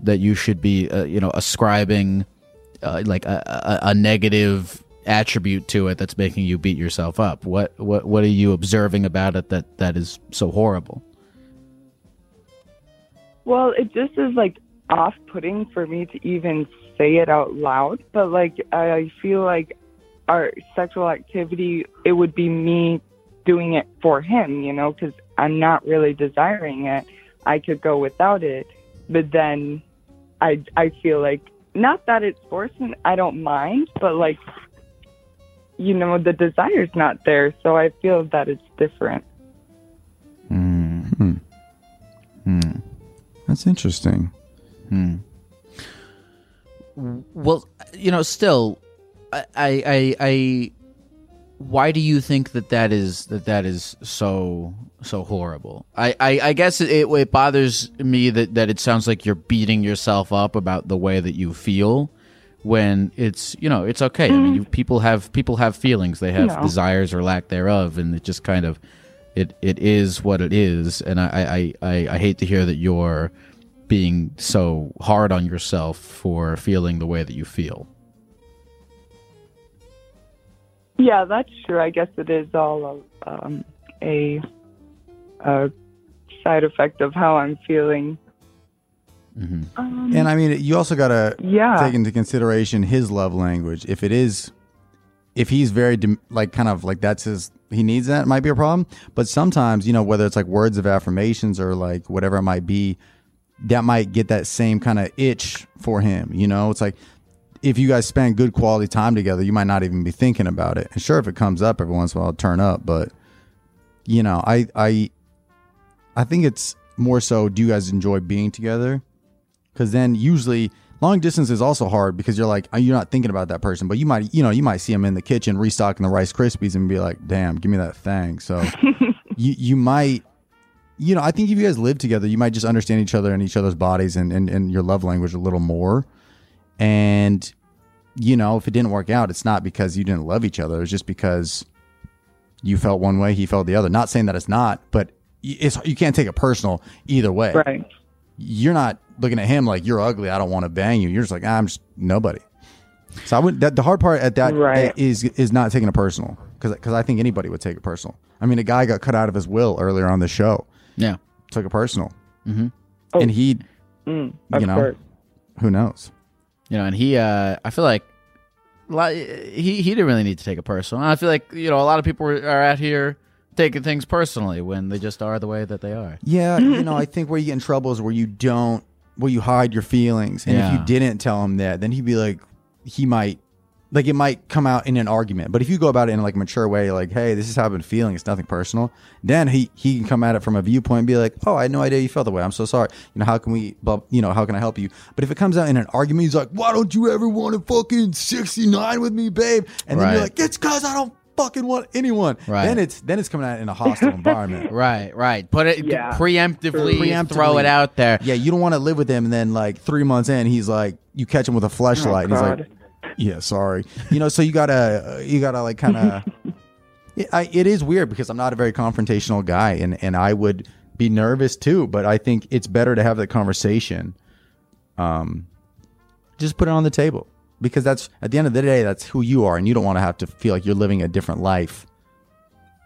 that you should be, uh, you know, ascribing uh, like a, a, a negative attribute to it that's making you beat yourself up. What what what are you observing about it that that is so horrible? Well, it just is like off-putting for me to even say it out loud. But like I feel like our sexual activity, it would be me doing it for him, you know, because I'm not really desiring it. I could go without it, but then I I feel like, not that it's forcing, I don't mind, but like, you know, the desire's not there, so I feel that it's different. Mm-hmm. Mm. That's interesting. Mm. Well, you know, still, I I. I why do you think that that is that that is so so horrible? I, I, I guess it, it bothers me that, that it sounds like you're beating yourself up about the way that you feel, when it's, you know, it's okay. Mm. I mean, you, people have people have feelings, they have no. desires or lack thereof, and it just kind of it it is what it is. And I I, I I hate to hear that you're being so hard on yourself for feeling the way that you feel. Yeah, that's true. I guess it is all um, a, a side effect of how I'm feeling. Mm-hmm. Um, and I mean, you also got to yeah. take into consideration his love language. If it is, if he's very like kind of like that's his, he needs that, it might be a problem. But sometimes, you know, whether it's like words of affirmations or like whatever it might be, that might get that same kind of itch for him. You know, it's like, if you guys spend good quality time together, you might not even be thinking about it. And sure, if it comes up every once in a while, it'll turn up. But, you know, I I, I think it's more so, do you guys enjoy being together? Because then usually long distance is also hard because you're like, you're not thinking about that person. But you might, you know, you might see them in the kitchen restocking the Rice Krispies and be like, damn, give me that thing. So you, you might, you know, I think if you guys live together, you might just understand each other and each other's bodies and, and, and your love language a little more. And, you know, if it didn't work out, it's not because you didn't love each other. It's just because you felt one way, he felt the other. Not saying that it's not, but it's, you can't take it personal either way. Right. You're not looking at him like, you're ugly, I don't want to bang you. You're just like, ah, I'm just nobody. So I would. That, the hard part at that right. is is not taking it personal, because because I think anybody would take it personal. I mean, a guy got cut out of his will earlier on the show. Yeah, took it personal, mm-hmm. oh. and he, mm, you know, course. who knows. You know, and he, uh, I feel like he, he didn't really need to take it personal. I feel like, you know, a lot of people are out here taking things personally when they just are the way that they are. Yeah, you know, I think where you get in trouble is where you don't, where you hide your feelings. And yeah. if you didn't tell him that, then he'd be like, he might, like it might come out in an argument. But if you go about it in like a mature way, like, hey, this is how I've been feeling, it's nothing personal. Then he, he can come at it from a viewpoint and be like, oh, I had no idea you felt that way, I'm so sorry. You know, how can we, you know, how can I help you? But if it comes out in an argument, he's like, why don't you ever want to fucking sixty-nine with me, babe? And right. then you're like, it's because I don't fucking want anyone. Right. Then it's then it's coming out in a hostile environment. Right, right. Put it yeah. preemptively, preemptively, throw it out there. Yeah, you don't want to live with him. And then like three months in, he's like, you catch him with a fleshlight. Oh, and he's like, yeah, sorry. You know, so you gotta, you gotta like kind of. It, it is weird because I'm not a very confrontational guy, and and I would be nervous too. But I think it's better to have the conversation. Um, just put it on the table, because that's at the end of the day, that's who you are, and you don't want to have to feel like you're living a different life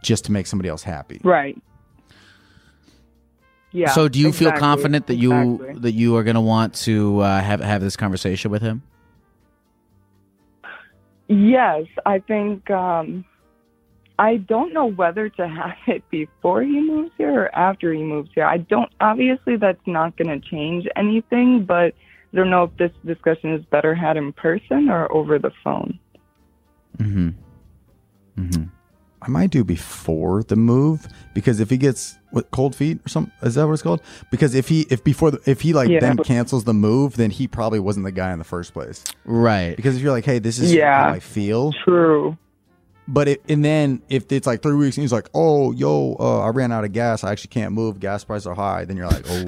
just to make somebody else happy. Right. Yeah. So, do you exactly. feel confident that you exactly. that you are going to want to uh, have have this conversation with him? Yes, I think um, I don't know whether to have it before he moves here or after he moves here. I don't, obviously that's not going to change anything, but I don't know if this discussion is better had in person or over the phone. Mm-hmm. Mm-hmm. I might do before the move, because if he gets what, cold feet or something, is that what it's called? Because if he, if before, the, if he like yeah. then cancels the move, then he probably wasn't the guy in the first place. Right. Because if you're like, hey, this is yeah, how I feel. True. But it, and then if it's like three weeks and he's like, oh, yo, uh, I ran out of gas. I actually can't move. Gas prices are high. Then you're like, oh,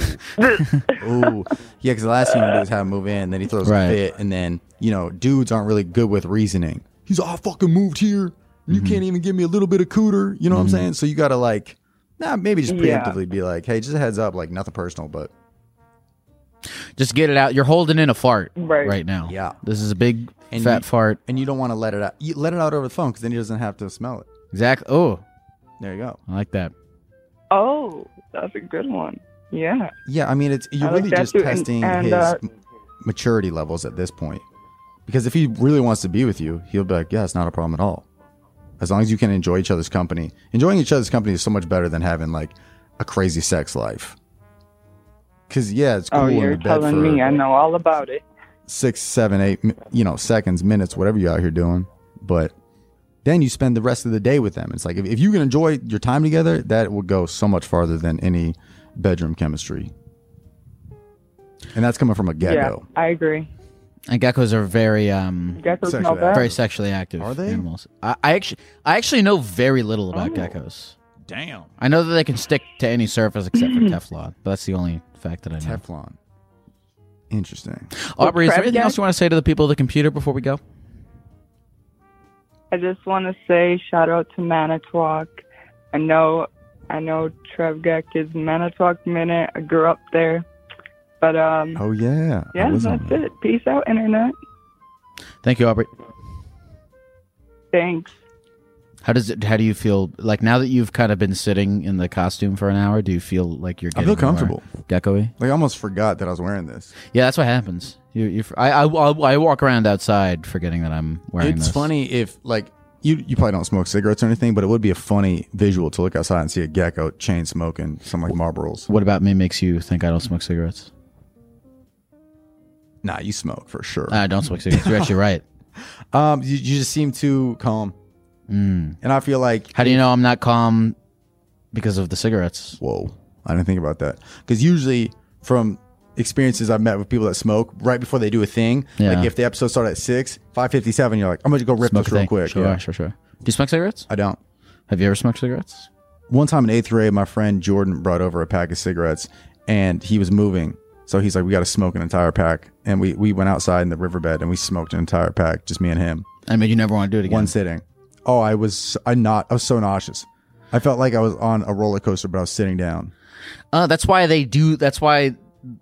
oh, yeah. Because the last thing you do is have him move in. And then he throws right. a fit. And then, you know, dudes aren't really good with reasoning. He's like, I fucking moved here. You mm-hmm. can't even give me a little bit of cooter. You know mm-hmm. what I'm saying? So you got to like, nah, maybe just preemptively yeah. be like, hey, just a heads up, like nothing personal, but. Just get it out. You're holding in a fart right, right now. Yeah. This is a big and fat you, fart. And you don't want to let it out. You let it out over the phone because then he doesn't have to smell it. Exactly. Oh. There you go. I like that. Oh, that's a good one. Yeah. Yeah. I mean, it's you're I really like just too. testing and, and, his uh, maturity levels at this point. Because if he really wants to be with you, he'll be like, yeah, it's not a problem at all. As long as you can enjoy each other's company. Enjoying each other's company is so much better than having like a crazy sex life. Because, yeah, it's cool. Oh, you're in bed telling me. I know all about it. Six, seven, eight, you know, seconds, minutes, whatever you're out here doing. But then you spend the rest of the day with them. It's like if, if you can enjoy your time together, that will go so much farther than any bedroom chemistry. And that's coming from a gecko. Yeah, I agree. And geckos are very, um, geckos sexually very sexually active. Are they? Animals. I, I actually, I actually know very little about oh. geckos. Damn. I know that they can stick to any surface except for Teflon. But that's the only fact that I know. Teflon. Interesting. Aubrey, is there anything else you want to say to the people of the computer before we go? I just want to say shout out to Manitowoc. I know, I know, Trevgek is Manitowoc Minute. I grew up there. But, um, oh, yeah. Yeah, that's it. That. Peace out, Internet. Thank you, Aubrey. Thanks. How does it, how do you feel, like, now that you've kind of been sitting in the costume for an hour, do you feel like you're getting I feel comfortable. Gecko-y? Like, I almost forgot that I was wearing this. Yeah, that's what happens. You, you, I, I, I walk around outside forgetting that I'm wearing it's this. It's funny if, like, you, you probably don't smoke cigarettes or anything, but it would be a funny visual to look outside and see a gecko chain smoking some, like, Marlboros. What about me makes you think I don't smoke cigarettes? Nah, you smoke for sure. I don't smoke cigarettes. You're actually right. Um, you, you just seem too calm. Mm. And I feel like... How do you know I'm not calm because of the cigarettes? Whoa. I didn't think about that. Because usually from experiences I've met with people that smoke, right before they do a thing, yeah. like if the episode started at six, five fifty-seven, you're like, I'm going to go rip smoke this real quick. Sure, yeah. sure, sure. Do you smoke cigarettes? I don't. Have you ever smoked cigarettes? One time in eighth grade, my friend Jordan brought over a pack of cigarettes and he was moving. So he's like, we got to smoke an entire pack. And we, we went outside in the riverbed and we smoked an entire pack, just me and him. I mean, you never want to do it again. One sitting. Oh, I was I not I was so nauseous. I felt like I was on a roller coaster, but I was sitting down. Uh, that's why they do. That's why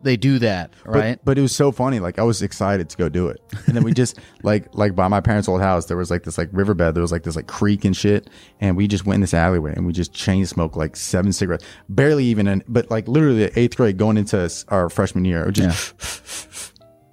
they do that, right? But, but it was so funny. Like I was excited to go do it, and then we just like like by my parents' old house, there was like this like riverbed. There was like this like creek and shit, and we just went in this alleyway and we just chain smoked like seven cigarettes, barely even. In, but like literally eighth grade, going into our freshman year, it just. Yeah.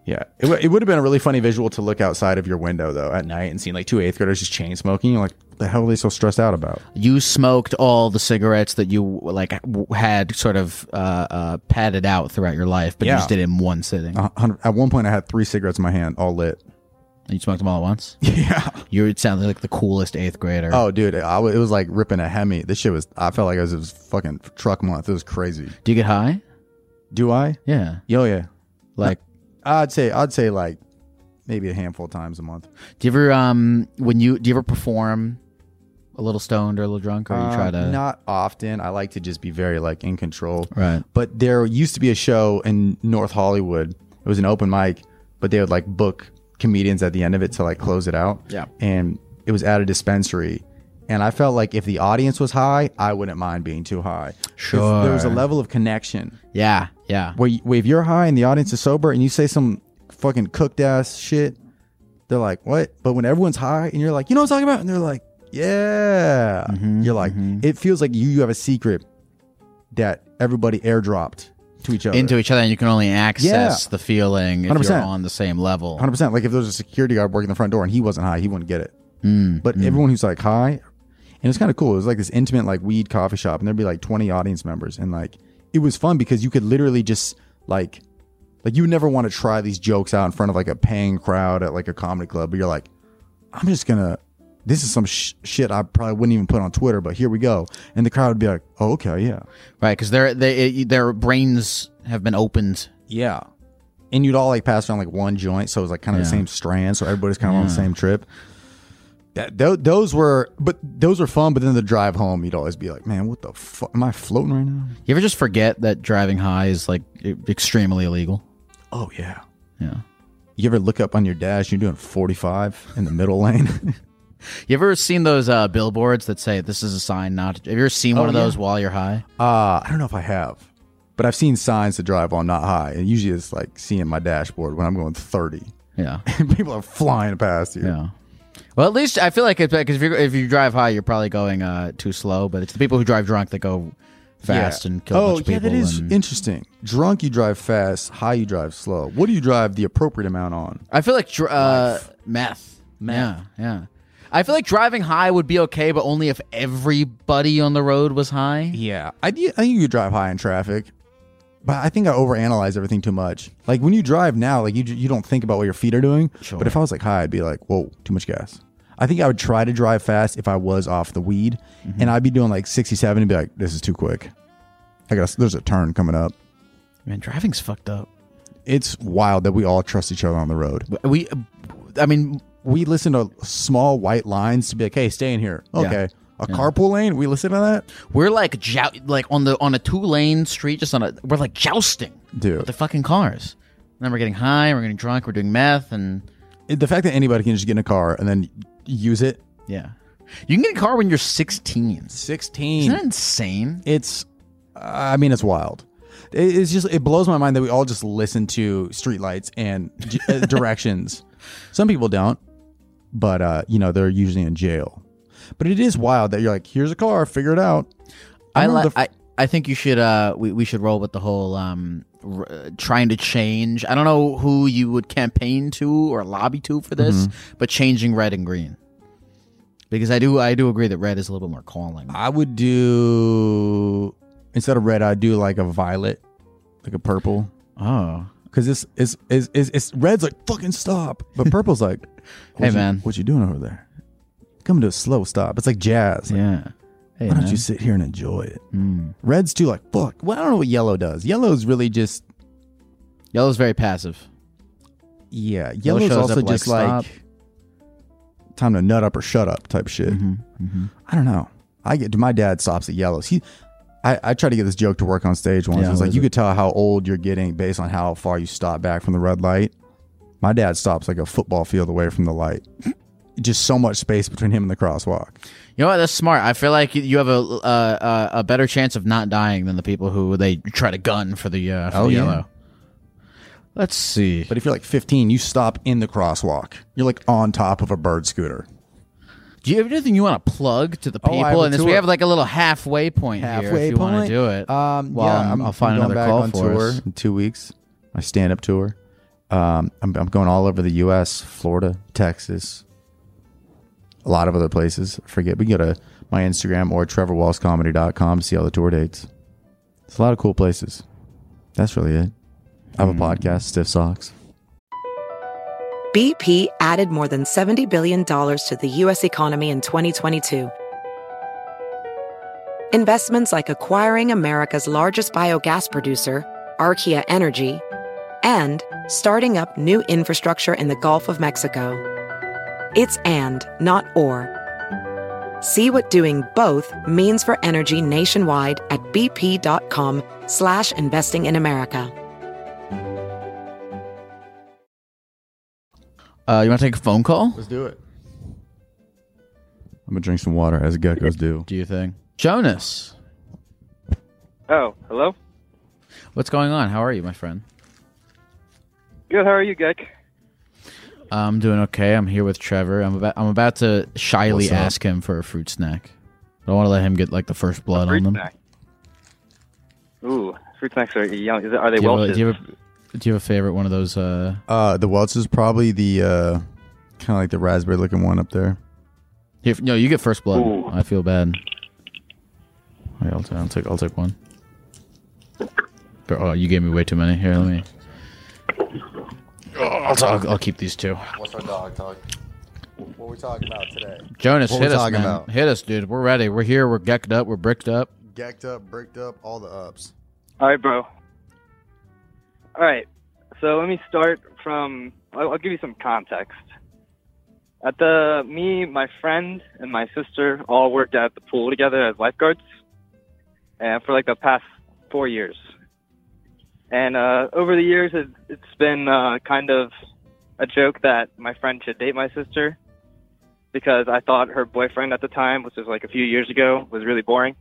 Yeah, it, w- it would have been a really funny visual to look outside of your window, though, at night and seeing like two eighth graders just chain smoking. You're like, what the hell are they so stressed out about? You smoked all the cigarettes that you like w- had sort of uh, uh, padded out throughout your life, but yeah. you just did it in one sitting. Uh, at one point, I had three cigarettes in my hand, all lit. And you smoked them all at once? Yeah. You sounded like the coolest eighth grader. Oh, dude, I w- it was like ripping a Hemi. This shit was, I felt like it was, it was fucking truck month. It was crazy. Do you get high? Do I? Yeah. Oh, yeah. Like... I'd say I'd say like maybe a handful of times a month. Do you ever um when you do you ever perform a little stoned or a little drunk, or you uh, try to? Not often. I like to just be very like in control. Right. But there used to be a show in North Hollywood. It was an open mic, but they would like book comedians at the end of it to like close it out. Yeah. And it was at a dispensary. And I felt like if the audience was high, I wouldn't mind being too high. Sure. There was a level of connection. Yeah, yeah. Where, you, where if you're high and the audience is sober and you say some fucking cooked ass shit, they're like, what? But when everyone's high and you're like, you know what I'm talking about? And they're like, yeah. Mm-hmm, you're like, mm-hmm. It feels like you, you have a secret that everybody airdropped to each other. Into each other, and you can only access yeah. the feeling if one hundred percent. You're on the same level. one hundred percent. Like if there was a security guard working the front door and he wasn't high, he wouldn't get it. Mm, but mm. everyone who's like high... And it's kind of cool. It was like this intimate, like, weed coffee shop, and there'd be like twenty audience members, and like it was fun because you could literally just like, like you would never want to try these jokes out in front of like a paying crowd at like a comedy club, but you're like, I'm just gonna, this is some sh- shit I probably wouldn't even put on Twitter, but here we go, and the crowd would be like, oh, okay, yeah, right, because their they their brains have been opened, yeah. And you'd all like pass around like one joint, so it was like kind of yeah. the same strand, so everybody's kind of yeah. on the same trip. That th- those were, but those were fun. But then the drive home, you'd always be like, "Man, what the fuck? Am I floating right now?" You ever just forget that driving high is like extremely illegal? Oh yeah, yeah. You ever look up on your dash? You're doing forty-five in the middle lane. You ever seen those uh, billboards that say "This is a sign not"? To... Have you ever seen oh, one of yeah. those while you're high? Uh, I don't know if I have. But I've seen signs to drive on not high. And usually it's like seeing my dashboard when I'm going thirty. Yeah. And people are flying past you. Yeah. Well, at least I feel like it's because if you if you drive high, you're probably going uh, too slow. But it's the people who drive drunk that go fast yeah. and kill oh, a bunch of yeah, people. Oh, yeah, that is and... interesting. Drunk, you drive fast. High, you drive slow. What do you drive the appropriate amount on? I feel like dr- uh, meth. meth. Yeah, yeah. I feel like driving high would be okay, but only if everybody on the road was high. Yeah. I, I think you could drive high in traffic. But I think I overanalyze everything too much. Like when you drive now, like you you don't think about what your feet are doing. Sure. But if I was like high, I'd be like, whoa, too much gas. I think I would try to drive fast if I was off the weed, mm-hmm. and I'd be doing like sixty, seventy and be like, this is too quick. I guess there's a turn coming up. Man, driving's fucked up. It's wild that we all trust each other on the road. We, I mean, we listen to small white lines to be like, hey, stay in here. Okay. Yeah. A yeah. carpool lane? We listen to that? We're like jou- like on the on a two lane street, just on a we're like jousting, dude, with the fucking cars. And then we're getting high, we're getting drunk, we're doing meth, and the fact that anybody can just get in a car and then use it. Yeah, you can get in a car when you're sixteen. Sixteen. Isn't that insane? It's, uh, I mean, it's wild. It, it's just it blows my mind that we all just listen to streetlights and uh, directions. Some people don't, but uh, you know they're usually in jail. But it is wild that you're like, here's a car, figure it out. I I, li- f- I I think you should uh we, we should roll with the whole um r- trying to change. I don't know who you would campaign to or lobby to for this, mm-hmm. but changing red and green. Because I do I do agree that red is a little bit more calling. I would do instead of red, I'd do like a violet, like a purple. Oh. Because it's it's, it's it's it's red's like fucking stop, but purple's like, hey man, you, what you doing over there? Come to a slow stop. It's like jazz. Like, yeah. Hey, why don't man. you sit here and enjoy it? Mm. Red's too like, fuck. Well, I don't know what yellow does. Yellow's really just... Yellow's very passive. Yeah. Yellow's Yellow also up, just like, like... time to nut up or shut up type shit. Mm-hmm, mm-hmm. I don't know. I get My dad stops at yellows. He, I, I tried to get this joke to work on stage once. Yeah, it was like, you it? could tell how old you're getting based on how far you stop back from the red light. My dad stops like a football field away from the light. Just so much space between him and the crosswalk. You know what? That's smart. I feel like you have a uh, a better chance of not dying than the people who they try to gun for the, uh, for oh, the yeah. yellow. Let's see. But if you're like fifteen, you stop in the crosswalk. You're like on top of a bird scooter. Do you have anything you want to plug to the people? Oh, and this, we have like a little halfway point halfway here if you point. want to do it. Um, well, yeah, I'm, I'll find I'm another call on for tour us. In two weeks. My stand-up tour. Um, I'm, I'm going all over the U S, Florida, Texas, a lot of other places. I forget. We can go to my Instagram or trevor wallace comedy dot com to see all the tour dates. It's a lot of cool places. That's really it. I have mm. a podcast, Stiff Socks. B P added more than seventy billion dollars to the U S economy in twenty twenty-two. Investments like acquiring America's largest biogas producer, Archaea Energy, and starting up new infrastructure in the Gulf of Mexico. It's and, not or. See what doing both means for energy nationwide at bp.com slash investing in America. Uh, you want to take a phone call? Let's do it. I'm going to drink some water as geckos do. Do your thing. Jonas. Oh, hello? What's going on? How are you, my friend? Good. How are you, Geck? I'm doing okay. I'm here with Trevor. I'm about I'm about to shyly ask him for a fruit snack. I don't want to let him get like the first blood on them. Snack. Ooh, fruit snacks are young. Is it, are they do Welch's? A, do, you a, do you have a favorite one of those? Uh, uh the Welch's is probably the uh, kind of like the raspberry looking one up there. Here, no, you get first blood. Ooh. I feel bad. Right, I'll, I'll take. I'll take one. Oh, you gave me way too many. Here, let me. Oh, I'll talk. I'll keep these two. What's our dog talk? What are we talking about today? Jonas, what hit us, man. About? Hit us, dude. We're ready. We're here. We're gecked up. We're bricked up. Gecked up, bricked up, all the ups. All right, bro. All right. So let me start from. I'll, I'll give you some context. At the me, my friend, and my sister all worked at the pool together as lifeguards, and for like the past four years. And uh, over the years, it, it's been uh, kind of a joke that my friend should date my sister because I thought her boyfriend at the time, which was like a few years ago, was really boring.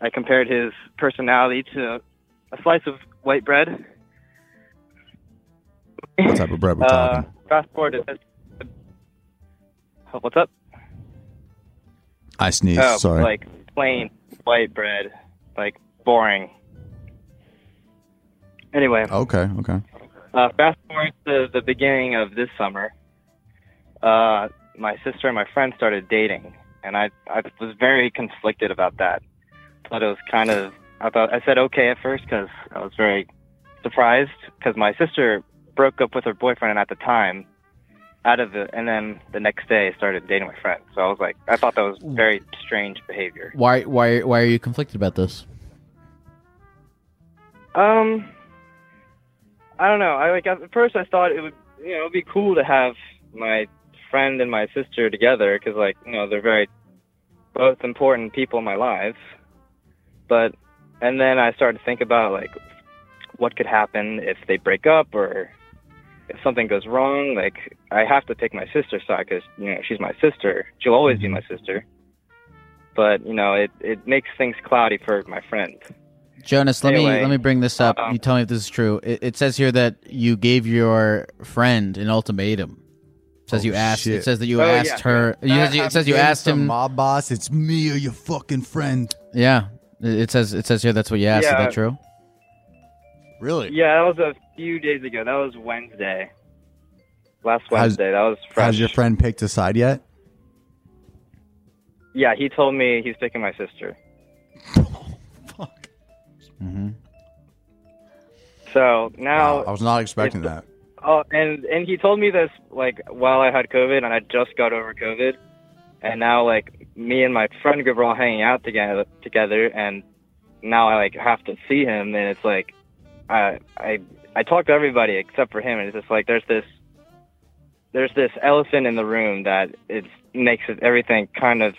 I compared his personality to a slice of white bread. What type of bread we're talking? Uh, fast forward to this. What's up? I sneezed, oh, sorry. Like plain white bread, like boring. Anyway. Okay, okay. Uh, fast forward to the beginning of this summer, uh, my sister and my friend started dating, and I, I was very conflicted about that. Thought it was kind of, I thought, I said okay at first because I was very surprised because my sister broke up with her boyfriend at the time, out of it, and then the next day started dating my friend. So I was like, I thought that was very strange behavior. Why, why, why are you conflicted about this? Um. I don't know. I like at first I thought it would, you know, it'd be cool to have my friend and my sister together because, like, you know, they're very both important people in my life. But and then I started to think about like what could happen if they break up or if something goes wrong. Like, I have to pick my sister's side because, you know, she's my sister. She'll always be my sister. But, you know, it it makes things cloudy for my friend. Jonas, let anyway, me let me bring this up. Uh-oh. You tell me if this is true. It, it says here that you gave your friend an ultimatum. It says oh, you asked. Shit. It says that you oh, asked yeah. her. You, it says you asked him. Mob boss, it's me or your fucking friend. Yeah, it, it says it says here that's what you asked. Yeah. Is that true? Really? Yeah, that was a few days ago. That was Wednesday. Last Wednesday. How's, that was fresh. Has your friend picked a side yet? Yeah, he told me he's picking my sister. Mm-hmm. So now wow, I was not expecting that. Oh, and and he told me this like while I had COVID, and I just got over COVID, and now like me and my friend group are all hanging out together, together, and now I like have to see him, and it's like I I I talk to everybody except for him, and it's just like there's this there's this elephant in the room that it makes it, everything kind of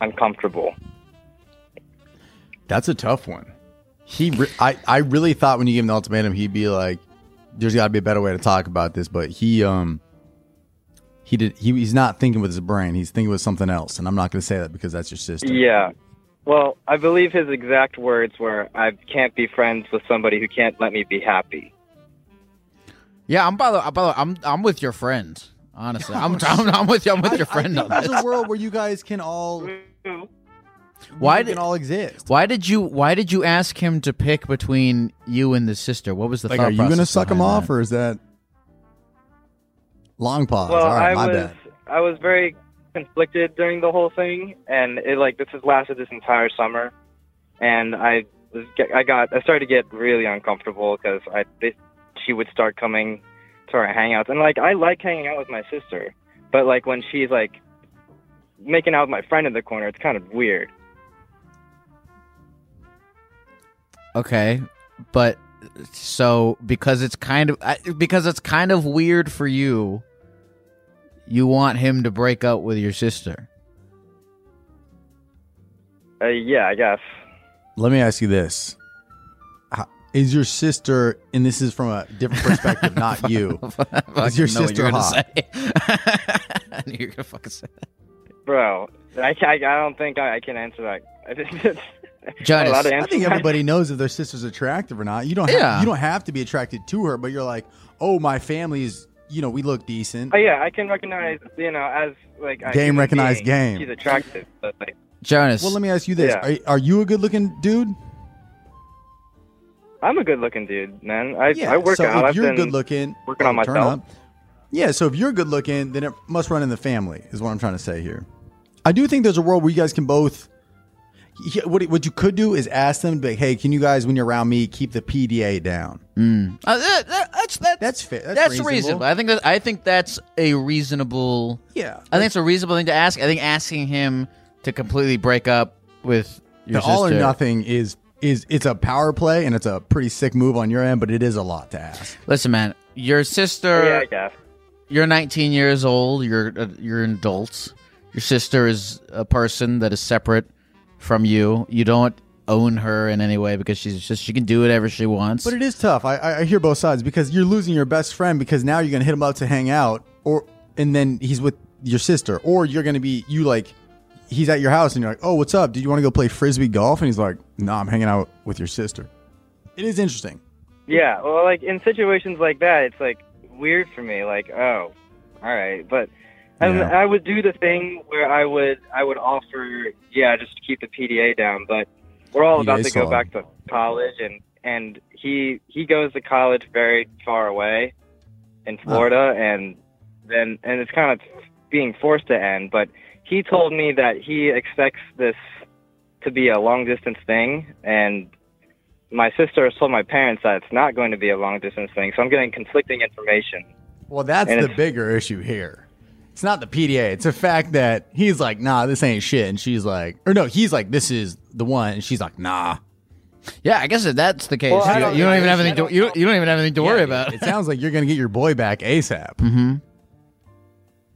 uncomfortable. That's a tough one. He, re- I, I really thought when you gave him the ultimatum, he'd be like, "There's got to be a better way to talk about this." But he, um, he did. He, he's not thinking with his brain. He's thinking with something else. And I'm not going to say that because that's your sister. Yeah. Well, I believe his exact words were, "I can't be friends with somebody who can't let me be happy." Yeah, I'm by the, by the I'm I'm with your friend. Honestly, I'm, I'm I'm with you. I'm with I, your friend I think on this. There's a world where you guys can all. Why did it all exist? Why did you? Why did you ask him to pick between you and the sister? What was the like, thought? Are you going to suck him that? Off, or is that long pause? Well, all right, I my was bad. I was very conflicted during the whole thing, and it like this has lasted this entire summer, and I was, I got I started to get really uncomfortable because I it, she would start coming to our hangouts, and like I like hanging out with my sister, but like when she's like making out with my friend in the corner, it's kind of weird. Okay, but so because it's kind of because it's kind of weird for you, you want him to break up with your sister. Uh, yeah, I guess. Let me ask you this: How, is your sister, and this is from a different perspective, not you? Is your sister hot? I knew you were gonna fucking say that, bro. I I, I don't think I, I can answer that. I just. Jonas, I think everybody knows if their sister's attractive or not. You don't have, yeah. you don't have to be attracted to her, but you're like, oh, my family's, you know, we look decent. Oh yeah, I can recognize, you know, as like game recognized game. She's attractive, but like Jonas. Well, let me ask you this: yeah. are, are you a good-looking dude? I'm a good-looking dude, man. I, yeah, I work so out. If you're I've been good-looking, working on myself. Yeah, so if you're good-looking, then it must run in the family, is what I'm trying to say here. I do think there's a world where you guys can both. What what you could do is ask them to be like, hey, can you guys, when you're around me, keep the P D A down? Mm. Uh, that, that, that's that, that's fair. That's, that's reasonable. reasonable. I think that I think that's a reasonable. Yeah, I think it's a reasonable thing to ask. I think asking him to completely break up with your the sister, all or nothing is is it's a power play and it's a pretty sick move on your end, but it is a lot to ask. Listen, man, your sister. Yeah, I guess. You're nineteen years old. You're uh, you're an adult. Your sister is a person that is separate from you. You don't own her in any way because she's just she can do whatever she wants. But it is tough. I, I hear both sides because you're losing your best friend because now you're gonna hit him up to hang out, or and then he's with your sister, or you're gonna be you like he's at your house and you're like, oh, what's up? Do you want to go play frisbee golf? And he's like, no, nah, I'm hanging out with your sister. It is interesting. Yeah, well, like in situations like that, it's like weird for me. Like, oh, all right, but. And yeah. I would do the thing where I would I would offer, yeah, just to keep the P D A down. But we're all about to go back to college, and, and he he goes to college very far away in Florida, oh. and then and it's kind of being forced to end. But he told me that he expects this to be a long distance thing, and my sister has told my parents that it's not going to be a long distance thing. So I'm getting conflicting information. Well, that's the bigger issue here. It's not the P D A. It's the fact that he's like, nah, this ain't shit. And she's like, or no, he's like, this is the one. And she's like, nah. Yeah, I guess if that's the case, well, you, don't, you, don't even have anything to, you, don't, you don't even have anything to yeah, worry about. It sounds like you're going to get your boy back ASAP. Mm-hmm.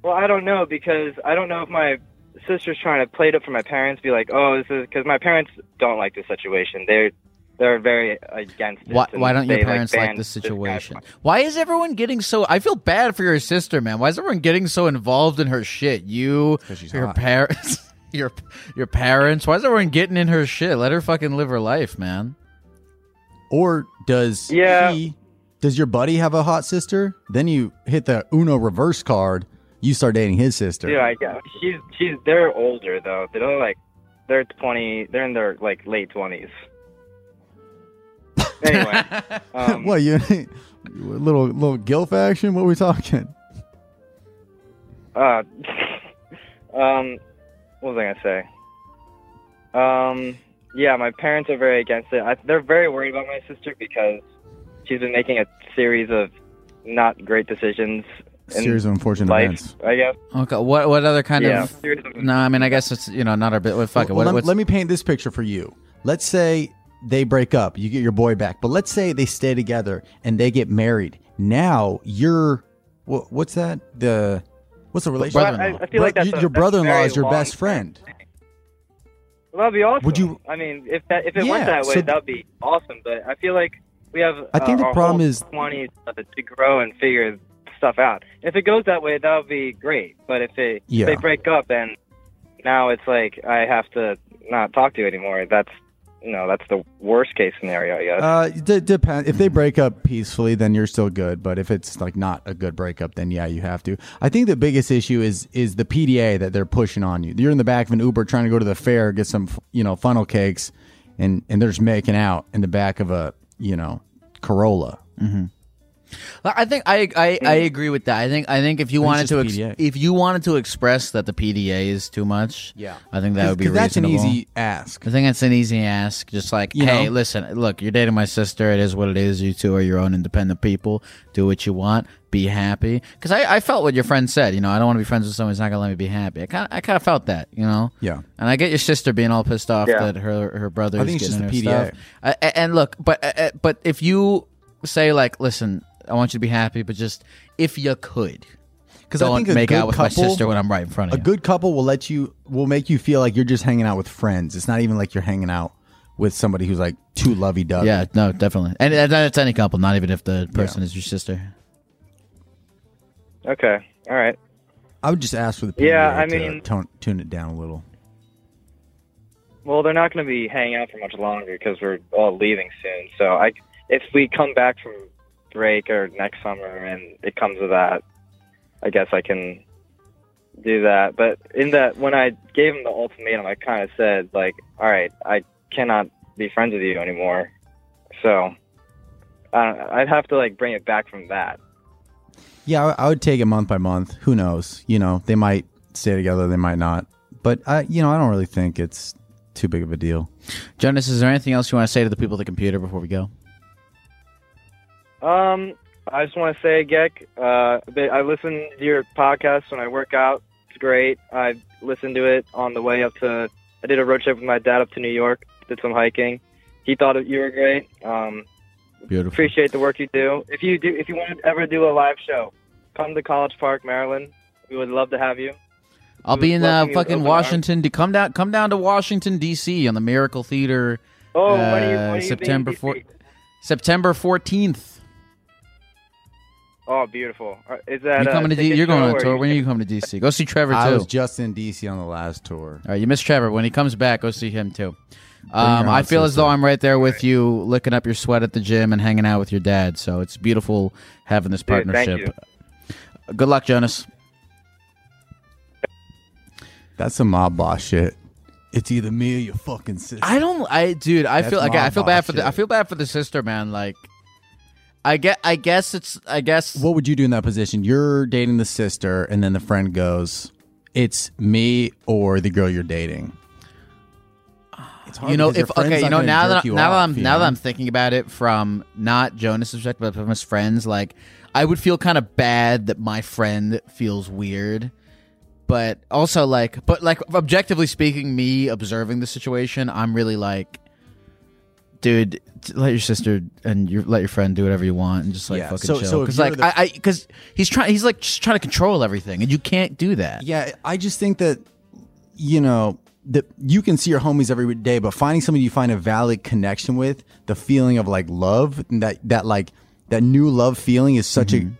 Well, I don't know because I don't know if my sister's trying to play it up for my parents. Be like, oh, this is because my parents don't like this situation. They're They're very against it. Why, why don't your parents like, like this situation? This why is everyone getting so... I feel bad for your sister, man. Why is everyone getting so involved in her shit? You, your parents, your your parents. Why is everyone getting in her shit? Let her fucking live her life, man. Or does yeah. he... Does your buddy have a hot sister? Then you hit the Uno reverse card. You start dating his sister. Yeah, I guess. She's, she's, they're older, though. They don't like... They're twenty... They're in their like late twenties. Anyway, um, what you little little gilf action? What are we talking? Uh, um, what was I gonna say? Um, yeah, my parents are very against it. I, they're very worried about my sister because she's been making a series of not great decisions. In series of unfortunate life, events, I guess. Okay, what what other kind yeah. of? No, nah, I mean, I guess it's you know not our bit. Well, fuck well, it. What, let, let me paint this picture for you. Let's say. They break up. You get your boy back. But let's say they stay together and they get married. Now you're, what, what's that? The what's the relationship? Well, I, I feel like that's your brother-in-law is your best friend. Well, that'd be awesome. Would you? I mean, if that if it yeah, went that way, so, that'd be awesome. But I feel like we have. I think uh, the problem is twenties to grow and figure stuff out. If it goes that way, that would be great. But if they yeah. they break up and now it's like I have to not talk to you anymore. That's. No, that's the worst case scenario, I guess. Uh, d- depend. If they break up peacefully, then you're still good. But if it's like not a good breakup, then yeah, you have to. I think the biggest issue is is the P D A that they're pushing on you. You're in the back of an Uber trying to go to the fair, get some you know funnel cakes, and, and they're just making out in the back of a you know Corolla. Mm-hmm. I think I, I, I agree with that. I think I think if you wanted to ex- if you wanted to express that the P D A is too much, yeah, I think that would be reasonable. That's an easy ask. I think that's an easy ask. Just like, you hey, know? listen, look, you're dating my sister. It is what it is. You two are your own independent people. Do what you want. Be happy. Because I, I felt what your friend said. You know, I don't want to be friends with someone who's not gonna let me be happy. I kind I kind of felt that. You know. Yeah. And I get your sister being all pissed off yeah. that her her brother is getting her stuff. I, and look, but uh, but if you say like, listen. I want you to be happy, but just if you could, because I think a make good out with couple, my sister when I'm right in front of you. A good couple will let you will make you feel like you're just hanging out with friends. It's not even like you're hanging out with somebody who's like too lovey dovey. Yeah, no, definitely, and that's any couple, not even if the person yeah. is your sister. Okay, all right. I would just ask for the P D A yeah. I to mean, tone, tune it down a little. Well, they're not going to be hanging out for much longer because we're all leaving soon. So, I if we come back from. break or next summer and it comes to that, I guess I can do that. But in that, when I gave him the ultimatum, I kind of said like, all right, I cannot be friends with you anymore, so I don't, I'd have to like bring it back from that. Yeah, I would take it month by month. Who knows, you know, they might stay together, they might not, But I, you know, I don't really think it's too big of a deal. Jonas, is there anything else you want to say to the people at the computer before we go? Um, I just want to say, Gek, uh, I listen to your podcast when I work out. It's great. I listened to it on the way up to. I did a road trip with my dad up to New York. Did some hiking. He thought you were great. Um, Beautiful. Appreciate the work you do. If you do, if you want to ever do a live show, come to College Park, Maryland. We would love to have you. I'll be in uh, fucking Washington. To come down, come down to Washington D C on the Miracle Theater. Oh, uh, when are you, when are you September fourteenth. Oh, beautiful! Is that you coming uh, to D C? You're going on a tour. When are you coming to D C? Go see Trevor too. I was just in D C on the last tour. All right, you missed Trevor. When he comes back, go see him too. Um, I feel as though I'm right there with you, licking up your sweat at the gym and hanging out with your dad. So it's beautiful having this partnership. Dude, thank you. Good luck, Jonas. That's some mob boss shit. It's either me or your fucking sister. I don't, I dude. I That's feel like I feel bad for shit. the. I feel bad for the sister, man. Like, I get. I guess it's. I guess. What would you do in that position? You're dating the sister, and then the friend goes, "It's me or the girl you're dating." It's hard. You know, if okay, you know now that I, now that I'm now that I'm thinking about it from not Jonas's perspective, but from his friends, like I would feel kind of bad that my friend feels weird. But also, like, but like, objectively speaking, me observing the situation, I'm really like, dude, let your sister and your let your friend do whatever you want, and just like yeah. fucking so, chill. Because so like, I, because he's trying, he's like just trying to control everything, and you can't do that. Yeah, I just think that, you know, that you can see your homies every day, but finding somebody you find a valid connection with, the feeling of like love, and that that like that new love feeling is such mm-hmm.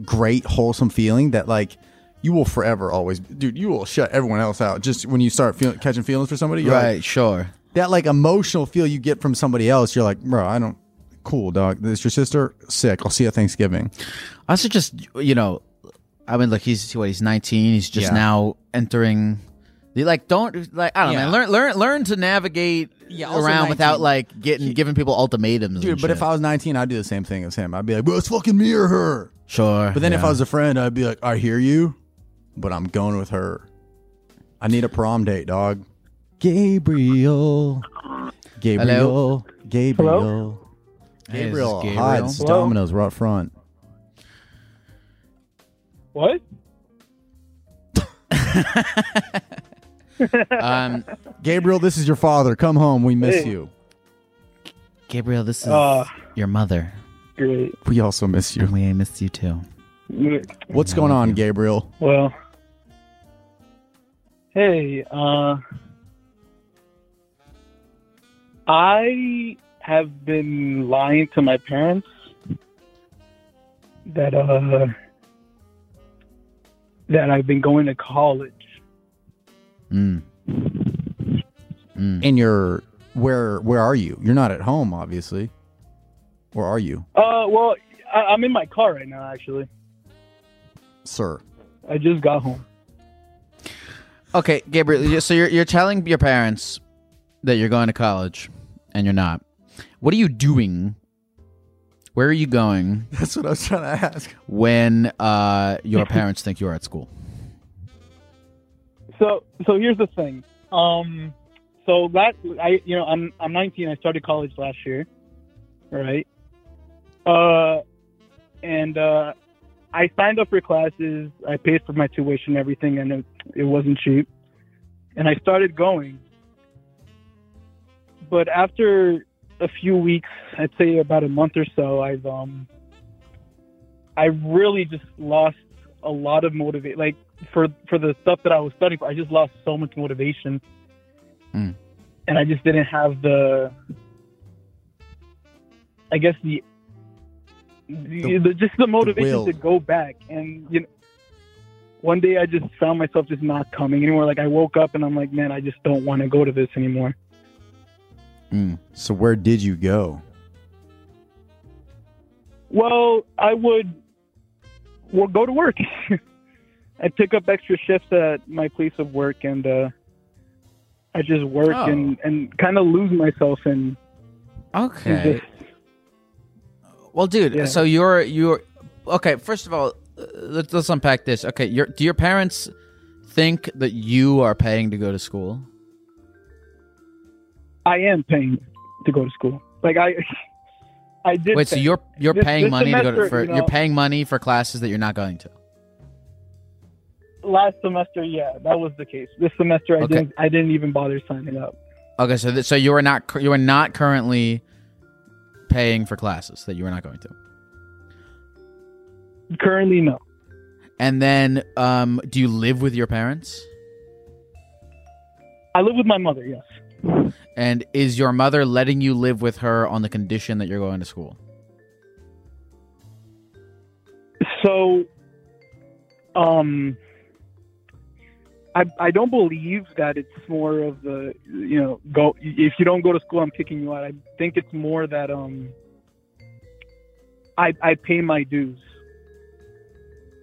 a great wholesome feeling that like. You will forever always, dude. You will shut everyone else out. Just when you start feel, catching feelings for somebody, you're right? Like, sure. That like emotional feel you get from somebody else, you're like, bro, I don't. Cool, dog. This your sister? Sick. I'll see you at Thanksgiving. I also just, you know, I mean, look, he's what? He's nineteen. He's just yeah. now entering. You like don't like I don't yeah. know. Learn learn learn to navigate yeah, around nineteen. Without like getting he, giving people ultimatums. Dude, and but shit. If I was nineteen, I'd do the same thing as him. I'd be like, well, it's fucking me or her. Sure. But then yeah. if I was a friend, I'd be like, I hear you. But I'm going with her. I need a prom date, dog. Gabriel. Gabriel. Hello? Gabriel. Hello? Gabriel. Hey, Gabriel. It's Domino's right front. What? um, Gabriel, this is your father. Come home. We miss hey. you. Gabriel, this is uh, your mother. Great. We also miss you. And we miss you too. What's going on, Gabriel? Well, hey, uh, I have been lying to my parents that uh, that I've been going to college. Mm. Mm. And you're where? Where are you? You're not at home, obviously. Or are you? Uh, well, I, I'm in my car right now, actually. Sir, I just got home. Okay, Gabriel, so you're you're telling your parents that you're going to college and you're not. What are you doing? Where are you going? That's what I was trying to ask. When uh, your parents think you're at school. So so here's the thing. Um so that I you know, I'm I'm nineteen, I started college last year. Right? Uh and uh I signed up for classes. I paid for my tuition, and everything, and it, it wasn't cheap. And I started going. But after a few weeks, I'd say about a month or so, I've um, I really just lost a lot of motivation. Like for for the stuff that I was studying for, I just lost so much motivation, mm. and I just didn't have the, I guess the. The, the, just the motivation the to go back. And you know, one day I just found myself just not coming anymore. Like I woke up and I'm like, man, I just don't want to go to this anymore. Mm. So where did you go? Well, I would well, go to work. I pick up extra shifts at my place of work, and uh, I just work oh. and, and kind of lose myself. And okay. And just, well, dude, yeah. so you're, you're, okay, first of all, let's, let's unpack this. Okay, your, do your parents think that you are paying to go to school? I am paying to go to school. Like I, I did. Wait, pay. so you're you're this, paying this money semester, to go to for, you know, you're paying money for classes that you're not going to. Last semester, yeah, that was the case. This semester, I okay. didn't. I didn't even bother signing up. Okay, so th- so you are not you are not currently paying for classes that you are not going to. Currently, no. And then, um, do you live with your parents? I live with my mother. Yes. And is your mother letting you live with her on the condition that you're going to school? So, um, I I don't believe that it's more of the, you know, go if you don't go to school, I'm kicking you out. I think it's more that um, I I pay my dues.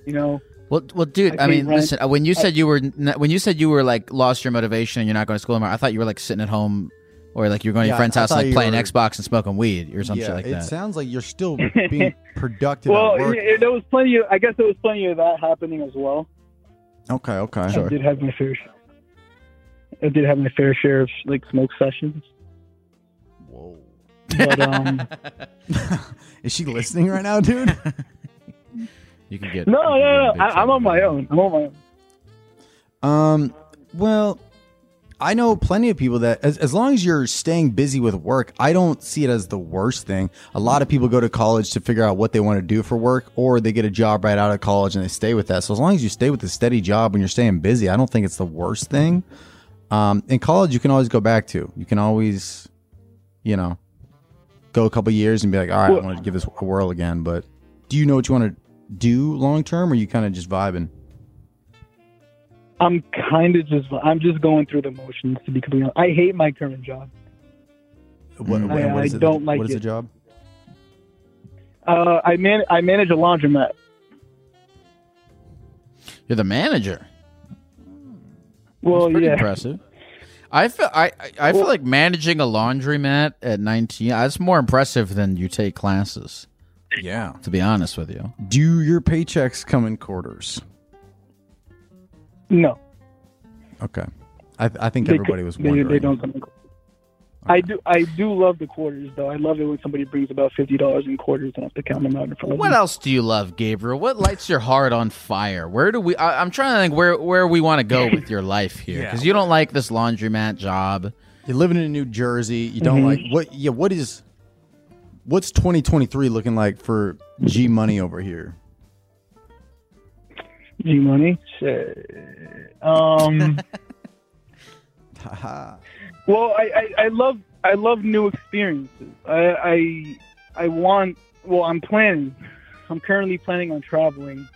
You know. Well, well, dude. I, I mean, rent. listen. When you said you were, when you said you were like lost your motivation and you're not going to school anymore, I thought you were like sitting at home, or like you're going yeah, to your friend's house, like playing were... Xbox and smoking weed or some yeah, shit like it that. It sounds like you're still being productive. Well, at work. It, there was plenty. Of, I guess there was plenty of that happening as well. Okay. Okay. I sure. did have my fair. I did have my fair share of like smoke sessions. Whoa. But, um... Is she listening right now, dude? You can get no, no, no. no. I, I'm on my own. I'm on my own. Um, well, I know plenty of people that, as as long as you're staying busy with work, I don't see it as the worst thing. A lot of people go to college to figure out what they want to do for work, or they get a job right out of college and they stay with that. So as long as you stay with a steady job and you're staying busy, I don't think it's the worst thing. Um, in college, you can always go back to. You can always, you know, go a couple years and be like, all right, well, I want to give this a whirl again. But do you know what you want to do long term, or you kind of just vibing? I'm kind of just I'm just going through the motions, to be completely honest. I hate my current job. What, mm. what, I, what is I it, don't like what it. What is the job? Uh, I man I manage a laundromat. You're the manager. Well, That's pretty yeah, impressive. I feel I I, I well, feel like managing a laundromat at nineteen. That's more impressive than you take classes. Yeah, to be honest with you. Do your paychecks come in quarters? No. Okay. I, th- I think they everybody could, was wondering. They, they don't come in quarters. Okay. I do I do love the quarters, though. I love it when somebody brings about fifty dollars in quarters and I have to count them out in front of What them. Else do you love, Gabriel? What lights your heart on fire? Where do we... I, I'm trying to think where, where we want to go with your life here. Because yeah. you don't like this laundromat job. You're living in New Jersey. You don't mm-hmm. like... what? Yeah, what is... What's twenty twenty-three looking like for G Money over here? G Money? Shit. Um, well, I, I, I love I love new experiences. I, I I want well I'm planning. I'm currently planning on traveling.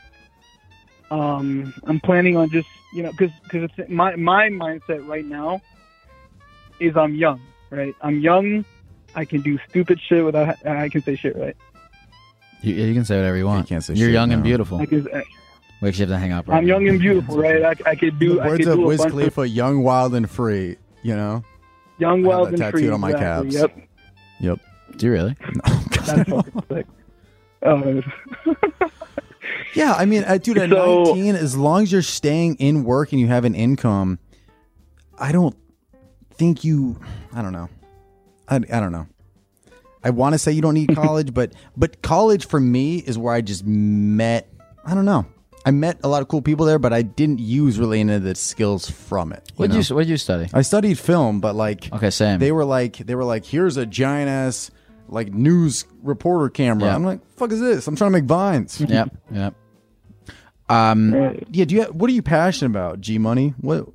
Um, I'm planning on just, you know, because because my my mindset right now is I'm young, right? I'm young. I can do stupid shit without... I can say shit, right? You, you can say whatever you want. You can't say You're shit, young no. and beautiful. I can, I, we actually have to hang up right I'm now. Young and beautiful, right? I, I could do... The words I of do Wiz Khalifa, of, young, wild, and free, you know? Young, wild, and free. I have that tattooed on my calves. Exactly, yep. Yep. Do you really? No. That's fucking sick. Uh, yeah, I mean, dude, at so, nineteen, as long as you're staying in work and you have an income, I don't think you... I don't know. I, I don't know. I want to say you don't need college, but but college for me is where I just met, I don't know. I met a lot of cool people there, but I didn't use really any of the skills from it. You what did you What did you study? I studied film, but like okay, same. They were like they were like here's a giant ass like news reporter camera. Yep. I'm like, fuck is this? I'm trying to make vines. Yep, yep. Um, yeah. Do you? Have, what are you passionate about? G Money. What?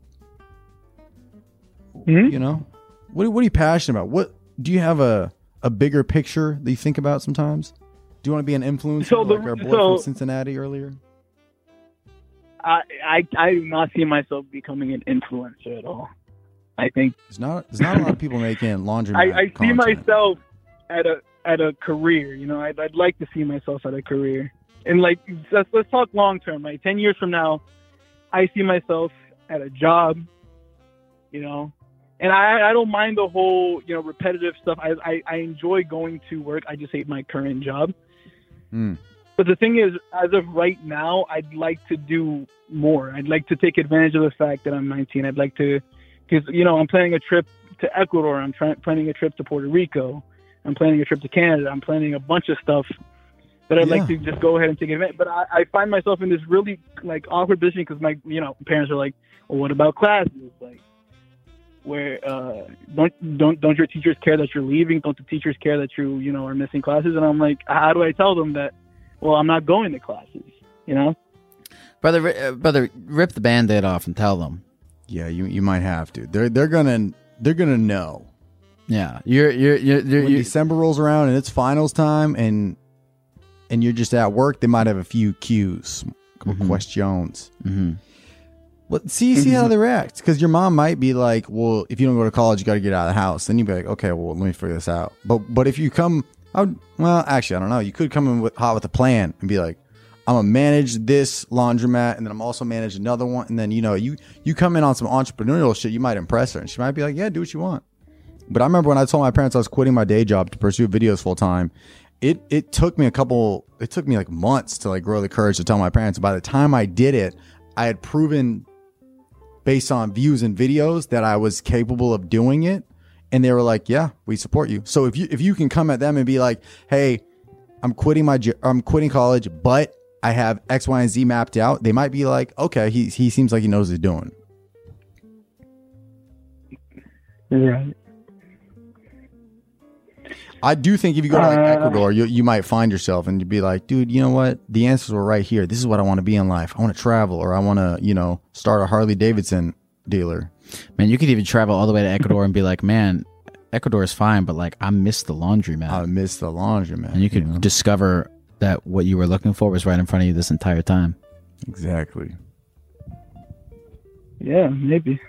Mm-hmm. You know, what what are you passionate about? What? Do you have a, a bigger picture that you think about sometimes? Do you want to be an influencer so the, like our boy so, from Cincinnati earlier? I, I I do not see myself becoming an influencer at all. I think there's not there's not a lot of people making laundry. I, I see myself at a at a career. You know, I'd I'd like to see myself at a career. And like let's let's talk long term. Like ten years from now, I see myself at a job. You know. And I, I don't mind the whole, you know, repetitive stuff. I, I, I enjoy going to work. I just hate my current job. Mm. But the thing is, as of right now, I'd like to do more. I'd like to take advantage of the fact that I'm nineteen. I'd like to, because, you know, I'm planning a trip to Ecuador. I'm tra- planning a trip to Puerto Rico. I'm planning a trip to Canada. I'm planning a bunch of stuff that I'd yeah. like to just go ahead and take advantage. But I, I find myself in this really, like, awkward position because my, you know, parents are like, well, what about classes? Like, where uh, don't don't don't your teachers care that you're leaving? Don't the teachers care that you, you know, are missing classes? And I'm like, how do I tell them that? Well, I'm not going to classes, you know? Brother, uh, brother, rip the Band-Aid off and tell them. Yeah, you you might have to. They're they're gonna they're gonna know. Yeah, you're you're you're. you're when you're, December rolls around and it's finals time, and and you're just at work, they might have a few cues, mm-hmm. questions. Mm-hmm. Well, see see mm-hmm. how they react, because your mom might be like, "Well, if you don't go to college, you got to get out of the house." Then you'd be like, "Okay, well, let me figure this out." But but if you come. I would, well, actually, I don't know. You could come in with, hot with a plan and be like, I'm going to manage this laundromat, and then I'm also manage another one. And then, you know, you, you come in on some entrepreneurial shit, you might impress her. And she might be like, yeah, do what you want. But I remember when I told my parents I was quitting my day job to pursue videos full time, it it took me a couple, it took me like months to like grow the courage to tell my parents. By the time I did it, I had proven based on views and videos that I was capable of doing it. And they were like, yeah, we support you. So if you if you can come at them and be like, hey, I'm quitting my I'm quitting college, but I have X, Y, and Z mapped out. They might be like, okay, he he seems like he knows what he's doing. Right. I do think if you go to like uh, Ecuador, you you might find yourself and you'd be like, dude, you know what? The answers were right here. This is what I want to be in life. I want to travel, or I want to, you know, start a Harley Davidson dealer. Man, you could even travel all the way to Ecuador and be like, man, Ecuador is fine, but like, I miss the laundromat. I miss the laundromat. And you could you know? discover that what you were looking for was right in front of you this entire time. Exactly. Yeah, maybe.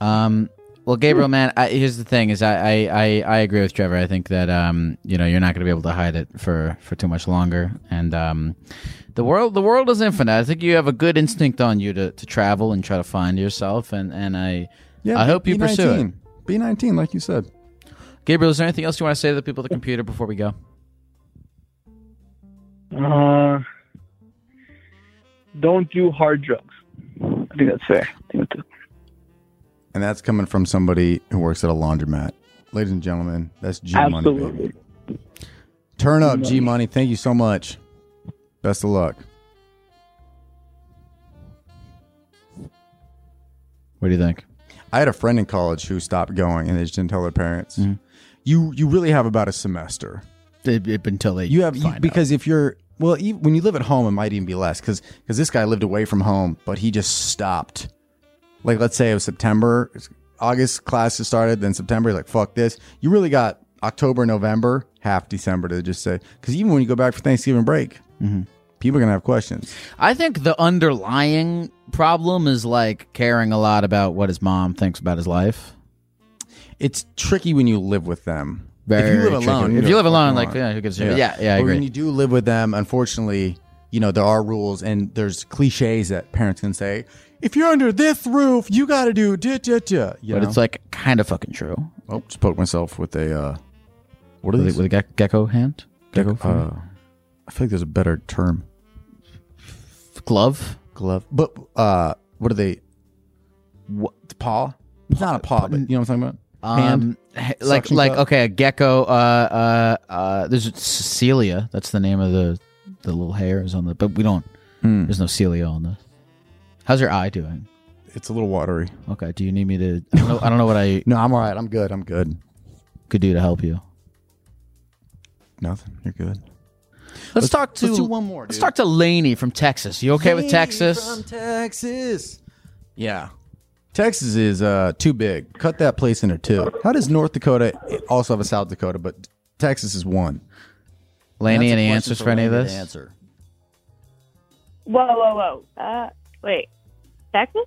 Um. Well, Gabriel, man, I, here's the thing is I, I, I agree with Trevor. I think that, um, you know, you're not going to be able to hide it for, for too much longer. And um, the world the world is infinite. I think you have a good instinct on you to, to travel and try to find yourself. And, and I yeah, I hope you pursue it. Be nineteen, like you said. Gabriel, is there anything else you want to say to the people at the computer before we go? Uh, don't do hard drugs. I think that's fair. I think that's And that's coming from somebody who works at a laundromat. Ladies and gentlemen, that's G Absolutely. Money, baby. Turn up, G Money. Thank you so much. Best of luck. What do you think? I had a friend in college who stopped going and they just didn't tell their parents. Mm-hmm. You you really have about a semester. It, it, until they you have find you, because out. If you're well, even, when you live at home, it might even be less because because this guy lived away from home, but he just stopped. Like, let's say it was September, August classes started, then September, like, fuck this. You really got October, November, half December to just say. Because even when you go back for Thanksgiving break, mm-hmm. people are going to have questions. I think the underlying problem is, like, caring a lot about what his mom thinks about his life. It's tricky when you live with them. Very if you live tricky. alone. If you live alone, like, yeah, who gives a shit? Yeah, yeah, I agree. But when you do live with them, unfortunately, you know, there are rules and there's cliches that parents can say. If you're under this roof, you got to do da, da, da. You but know? It's like kind of fucking true. Oh, just poked myself with a, uh, what is it? With a gecko hand? Gecko Ge- uh, I feel like there's a better term. Glove? Glove. But uh, what are they? What? The paw? paw? It's not a paw, but you know what I'm talking about? Hand? Um, like, like okay, a gecko. Uh, uh, uh, there's Cecilia. That's the name of the, the little hairs on the, but we don't, mm. there's no Celia on this. How's your eye doing? It's a little watery. Okay. Do you need me to? I don't know, I don't know what I. No, I'm all right. I'm good. I'm good. Could do to help you. Nothing. You're good. Let's, let's talk to. Let's do one more. Let's dude. talk to Laney from Texas. You okay Laney with Texas? From Texas. Yeah. Texas is uh, too big. Cut that place into two. How does North Dakota also have a South Dakota, but Texas is one? Laney, any answers for any of this? Answer. Whoa, whoa, whoa. Uh. Wait, Texas?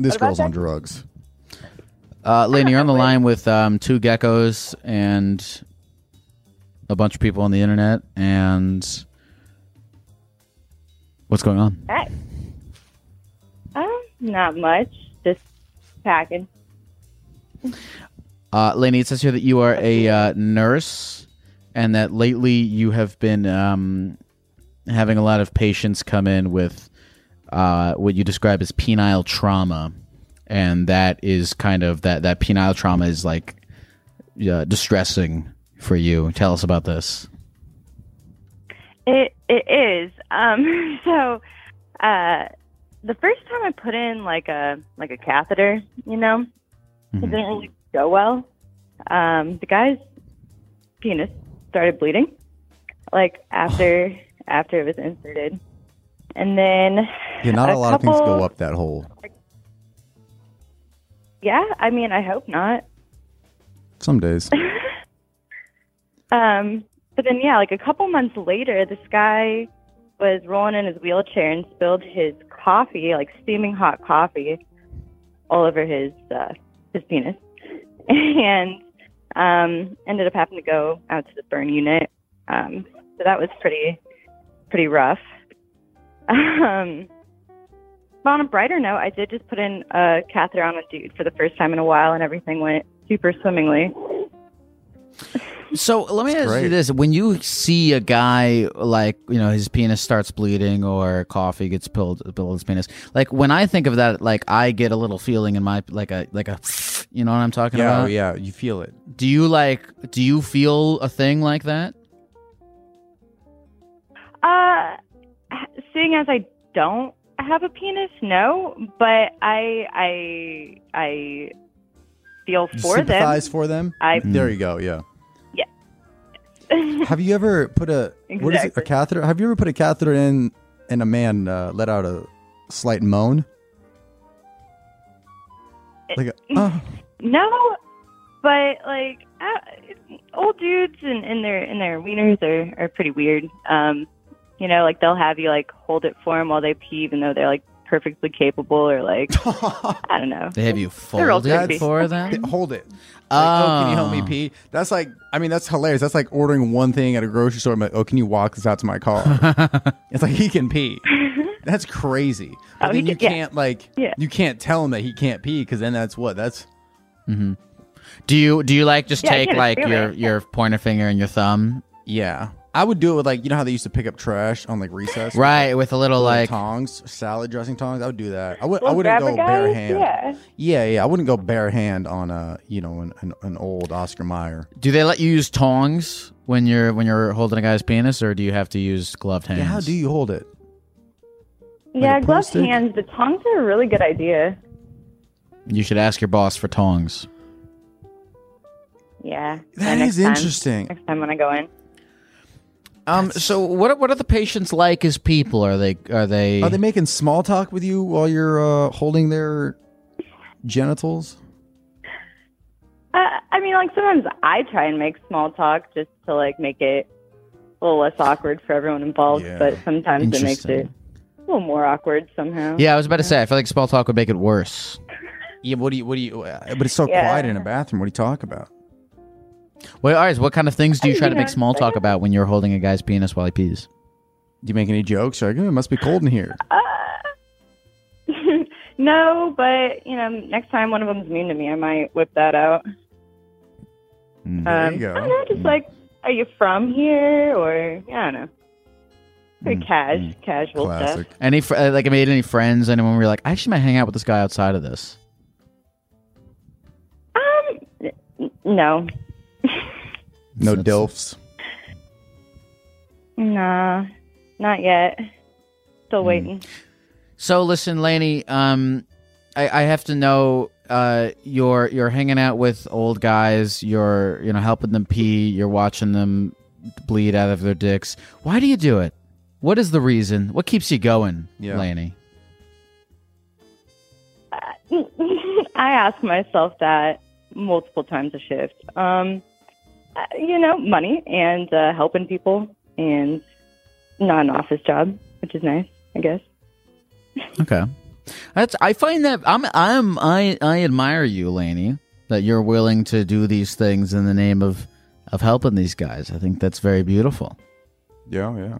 This girl's on drugs. Uh, Laney, you're on the line with um, two geckos and a bunch of people on the internet. And what's going on? Hey. Uh, not much. Just packing. Uh, Laney, it says here that you are a uh, nurse and that lately you have been um, having a lot of patients come in with uh, what you describe as penile trauma, and that is kind of that that penile trauma is like uh, distressing for you. Tell us about this. It it is. Um, so uh, the first time I put in like a like a catheter, you know, mm-hmm. it didn't really go well. Um, the guy's penis started bleeding, like after oh. after it was inserted, and then yeah, not a, a lot couple, of things go up that hole. Like, yeah, I mean, I hope not. Some days. um. But then, yeah, like a couple months later, this guy was rolling in his wheelchair and spilled his coffee, like steaming hot coffee, all over his uh, his penis, and um, ended up having to go out to the burn unit. Um, so that was pretty pretty rough. Um, but on a brighter note, I did just put in a catheter on a dude for the first time in a while, and everything went super swimmingly. So let me That's ask great. you this. When you see a guy, like, you know, his penis starts bleeding or coffee gets spilled on his penis, like when I think of that, like I get a little feeling in my, like a, like a, you know what I'm talking yeah, about? Yeah, yeah, you feel it. Do you like, do you feel a thing like that? Uh, seeing as I don't have a penis, no, but I, I, I feel you for them. Sympathize for them? I, there you go, yeah. Have you ever put a exactly. what is it, a catheter? Have you ever put a catheter in and a man uh, let out a slight moan? Like, a, oh. No, but like uh, old dudes and in, in their in their wieners are, are pretty weird. Um, you know, like they'll have you like hold it for them while they pee, even though they're like perfectly capable, or like I don't know. They have you fold it for them. Hold it. Like, oh. oh, can you help me pee? That's like, I mean, that's hilarious. That's like ordering one thing at a grocery store. I'm like, oh, can you walk this out to my car? It's like, he can pee. That's crazy. But oh, then you can, can't yeah. like, yeah. you can't tell him that he can't pee, because then that's what that's. Mm-hmm. Do you do you like just yeah, take like really. your your pointer finger and your thumb? Yeah, I would do it with like, you know how they used to pick up trash on like recess, right? Like, with a little, little like tongs, salad dressing tongs. I would do that. I would. Well, I wouldn't go bare hand. Yeah. yeah, yeah. I wouldn't go bare hand on a you know an, an, an old Oscar Mayer. Do they let you use tongs when you're when you're holding a guy's penis, or do you have to use gloved hands? Yeah, how do you hold it? Like yeah, gloved hands. The tongs are a really good idea. You should ask your boss for tongs. Yeah, that is interesting. Next time when I go in. Um. That's... So, what what are the patients like as people? Are they are they are they making small talk with you while you're uh, holding their genitals? Uh, I mean, like sometimes I try and make small talk just to like make it a little less awkward for everyone involved. Yeah. But sometimes it makes it a little more awkward somehow. Yeah, I was about to say. I feel like small talk would make it worse. yeah. What do you? What do you? But it's so yeah. quiet in a bathroom. What do you talk about? Well, all right, what kind of things do you try to make small talk about when you're holding a guy's penis while he pees? Do you make any jokes? Like, oh, it must be cold in here. Uh, no, but, you know, next time one of them's mean to me, I might whip that out. Mm, there um, you go. I don't know, just mm. like, are you from here? Or, yeah, I don't know. Pretty mm, cash, mm, casual classic. Stuff. Any, fr- like, I made any friends? Anyone where you're like, I actually might hang out with this guy outside of this? Um, n- No. No D I L Fs? Nah, not yet. Still waiting. Mm. So listen, Lainey, um, I, I have to know, uh, you're you're hanging out with old guys, you're you know helping them pee, you're watching them bleed out of their dicks. Why do you do it? What is the reason? What keeps you going, yeah. Lainey? Uh, I ask myself that multiple times a shift. Um... Uh, you know, money and uh, helping people and not an office job, which is nice, I guess. Okay. That's, I find that I'm, I'm, I, I admire you, Lainey, that you're willing to do these things in the name of, of helping these guys. I think that's very beautiful. Yeah. Yeah.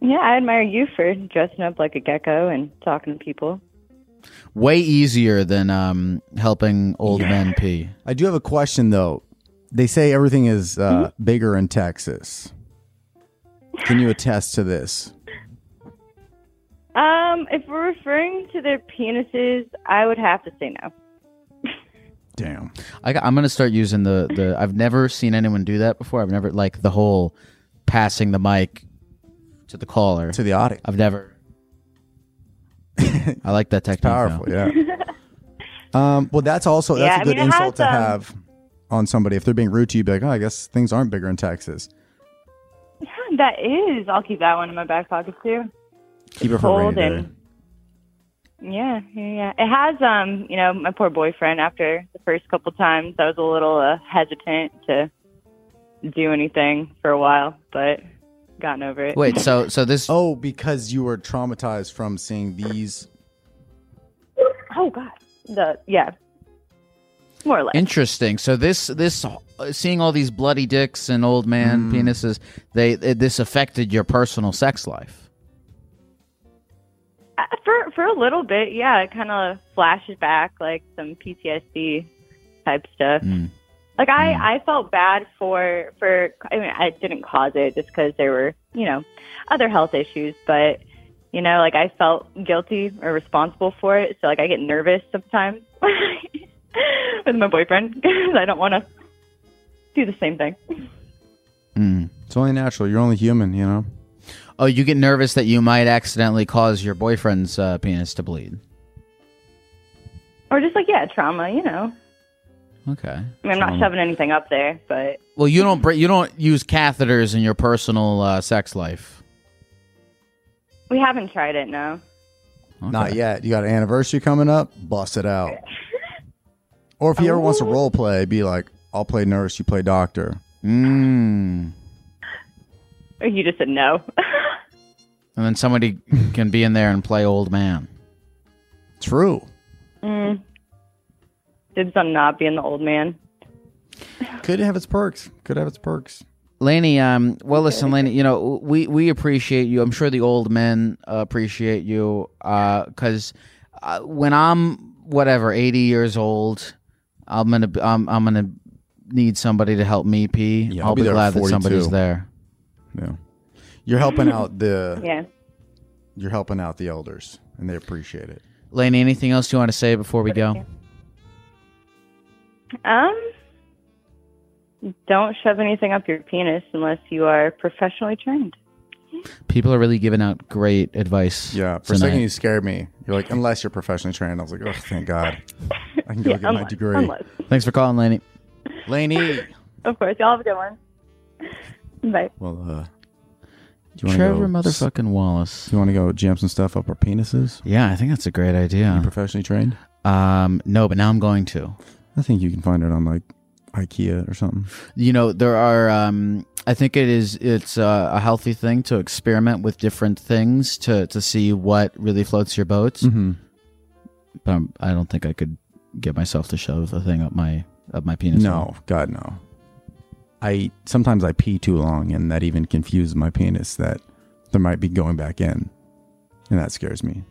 Yeah. I admire you for dressing up like a gecko and talking to people. Way easier than um, helping old yeah. men pee. I do have a question though. They say everything is uh, mm-hmm. bigger in Texas. Can you attest to this? Um, if we're referring to their penises, I would have to say no. Damn. I, I'm going to start using the, the... I've never seen anyone do that before. I've never... Like, the whole passing the mic to the caller. To the audience. I've never... I like that technique. It's powerful, now. yeah. um, well, that's also... That's yeah, a good I mean, insult to have on somebody. If they're being rude to you, be like, oh, I guess things aren't bigger in Texas. Yeah, that is. I'll keep that one in my back pocket, too. Keep it's it for rainy day. Yeah, yeah, yeah. It has, um, you know, my poor boyfriend, after the first couple times, I was a little uh, hesitant to do anything for a while, but gotten over it. Wait, so so this... Oh, because you were traumatized from seeing these... Oh, God. The Yeah. More or less. Interesting. So this, this uh, seeing all these bloody dicks and old man mm. penises, they this affected your personal sex life. For for a little bit, yeah, it kind of flashes back like some P T S D type stuff. Mm. Like I, mm. I felt bad for for I mean I didn't cause it just because there were you know other health issues, but you know like I felt guilty or responsible for it. So like I get nervous sometimes with my boyfriend because I don't want to do the same thing. Mm. It's only natural. You're only human, you know. Oh, you get nervous that you might accidentally cause your boyfriend's uh, penis to bleed. Or just like, yeah, trauma, you know. Okay. I mean, I'm not shoving anything up there, but... Well, you don't you don't use catheters in your personal uh, sex life. We haven't tried it, no. Okay. Not yet. You got an anniversary coming up? Bust it out. Or if he ever wants to role play, be like, I'll play nurse, you play doctor. Mmm. Or you just said no. And then somebody can be in there and play old man. True. Mm. Dibs on not being the old man. Could have its perks. Could have its perks. Lainey, um, well, listen, Lainey, you know, we, we appreciate you. I'm sure the old men uh, appreciate you. Because uh, uh, when I'm, whatever, eighty years old, I'm going to I'm, I'm gonna need somebody to help me pee. Yeah, I'll, I'll be, be glad that somebody's there. Yeah, you're helping out the yeah. You're helping out the elders, and they appreciate it. Lainey, anything else you want to say before we go? Um, don't shove anything up your penis unless you are professionally trained. People are really giving out great advice. Yeah, for tonight. A second you scared me. You're like, unless you're professionally trained. I was like, oh, thank God, I can go yeah, get unless, my degree. Unless. Thanks for calling, Lainey. Lainey, of course, y'all have a good one. Bye. Well, uh, do you Trevor want to go, motherfucking Wallace. You want to go jam some stuff up our penises? Yeah, I think that's a great idea. Are you professionally trained? Um, no, but now I'm going to. I think you can find it on like Ikea or something. You know, there are. Um, I think it is. It's uh, a healthy thing to experiment with different things to to see what really floats your boat. Mm-hmm. But I'm, I don't think I could get myself to shove a thing up my up my penis. No, on. God, no. I sometimes I pee too long, and that even confuses my penis that there might be going back in, and that scares me.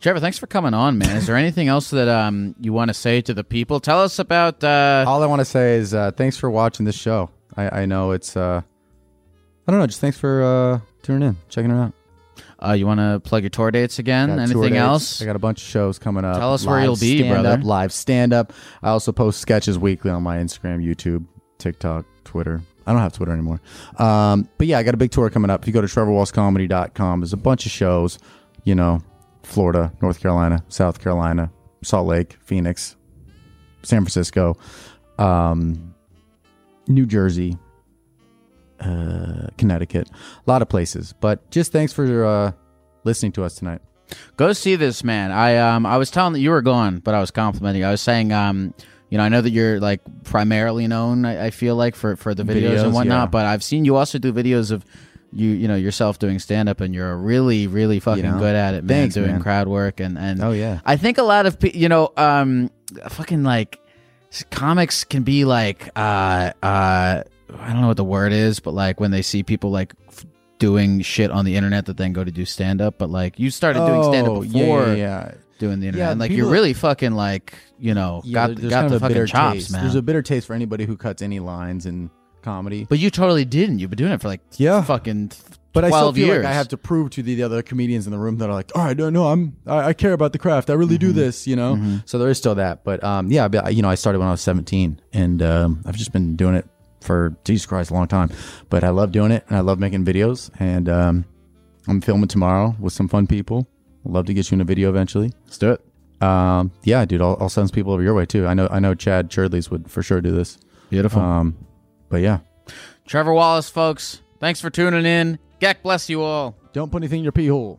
Trevor, thanks for coming on, man. Is there anything else that um you want to say to the people? Tell us about. Uh... All I want to say is uh, thanks for watching this show. I, I know it's. Uh, I don't know. Just thanks for uh, tuning in, checking it out. Uh, you want to plug your tour dates again? Anything else? I got a bunch of shows coming up. Tell us live where you'll be, brother. Up, live stand up. I also post sketches weekly on my Instagram, YouTube, TikTok, Twitter. I don't have Twitter anymore. Um, but yeah, I got a big tour coming up. If you go to trevor wallace comedy dot com, there's a bunch of shows, you know, Florida, North Carolina, South Carolina, Salt Lake, Phoenix, San Francisco, um, New Jersey, uh, Connecticut, a lot of places. But just thanks for uh, listening to us tonight. Go see this, man. I um, I was telling that you were gone, but I was complimenting. I was saying... Um, You know, I know that you're like primarily known, I, I feel like, for, for the videos, videos and whatnot, yeah. But I've seen you also do videos of you, you know, yourself doing stand up, and you're really, really fucking you know? good at it, man. Thanks, doing man. crowd work and, and oh yeah, I think a lot of people, you know, um, fucking like comics can be like, uh, uh, I don't know what the word is, but like when they see people like f doing shit on the internet that then go to do stand up, but like you started oh, doing stand up before. Yeah, yeah, yeah. doing the internet. Yeah, and like, you're really fucking like, you know, yeah, got, got the fucking chops, taste. man. There's a bitter taste for anybody who cuts any lines in comedy. But you totally didn't. You've been doing it for like yeah. fucking But I still feel years. like I have to prove to the, the other comedians in the room that are like, all right, no, no, I'm, I, I care about the craft. I really mm-hmm. do this, you know? Mm-hmm. So there is still that. But um, yeah, you know, I started when I was seventeen, and um, I've just been doing it for, Jesus Christ, a long time. But I love doing it, and I love making videos, and um, I'm filming tomorrow with some fun people. I'd love to get you in a video eventually. Let's do it. Um, yeah, dude, I'll, I'll send people over your way too. I know, I know Chad Churdley's would for sure do this. Beautiful. Um, but yeah. Trevor Wallace, folks. Thanks for tuning in. Gek bless you all. Don't put anything in your pee hole.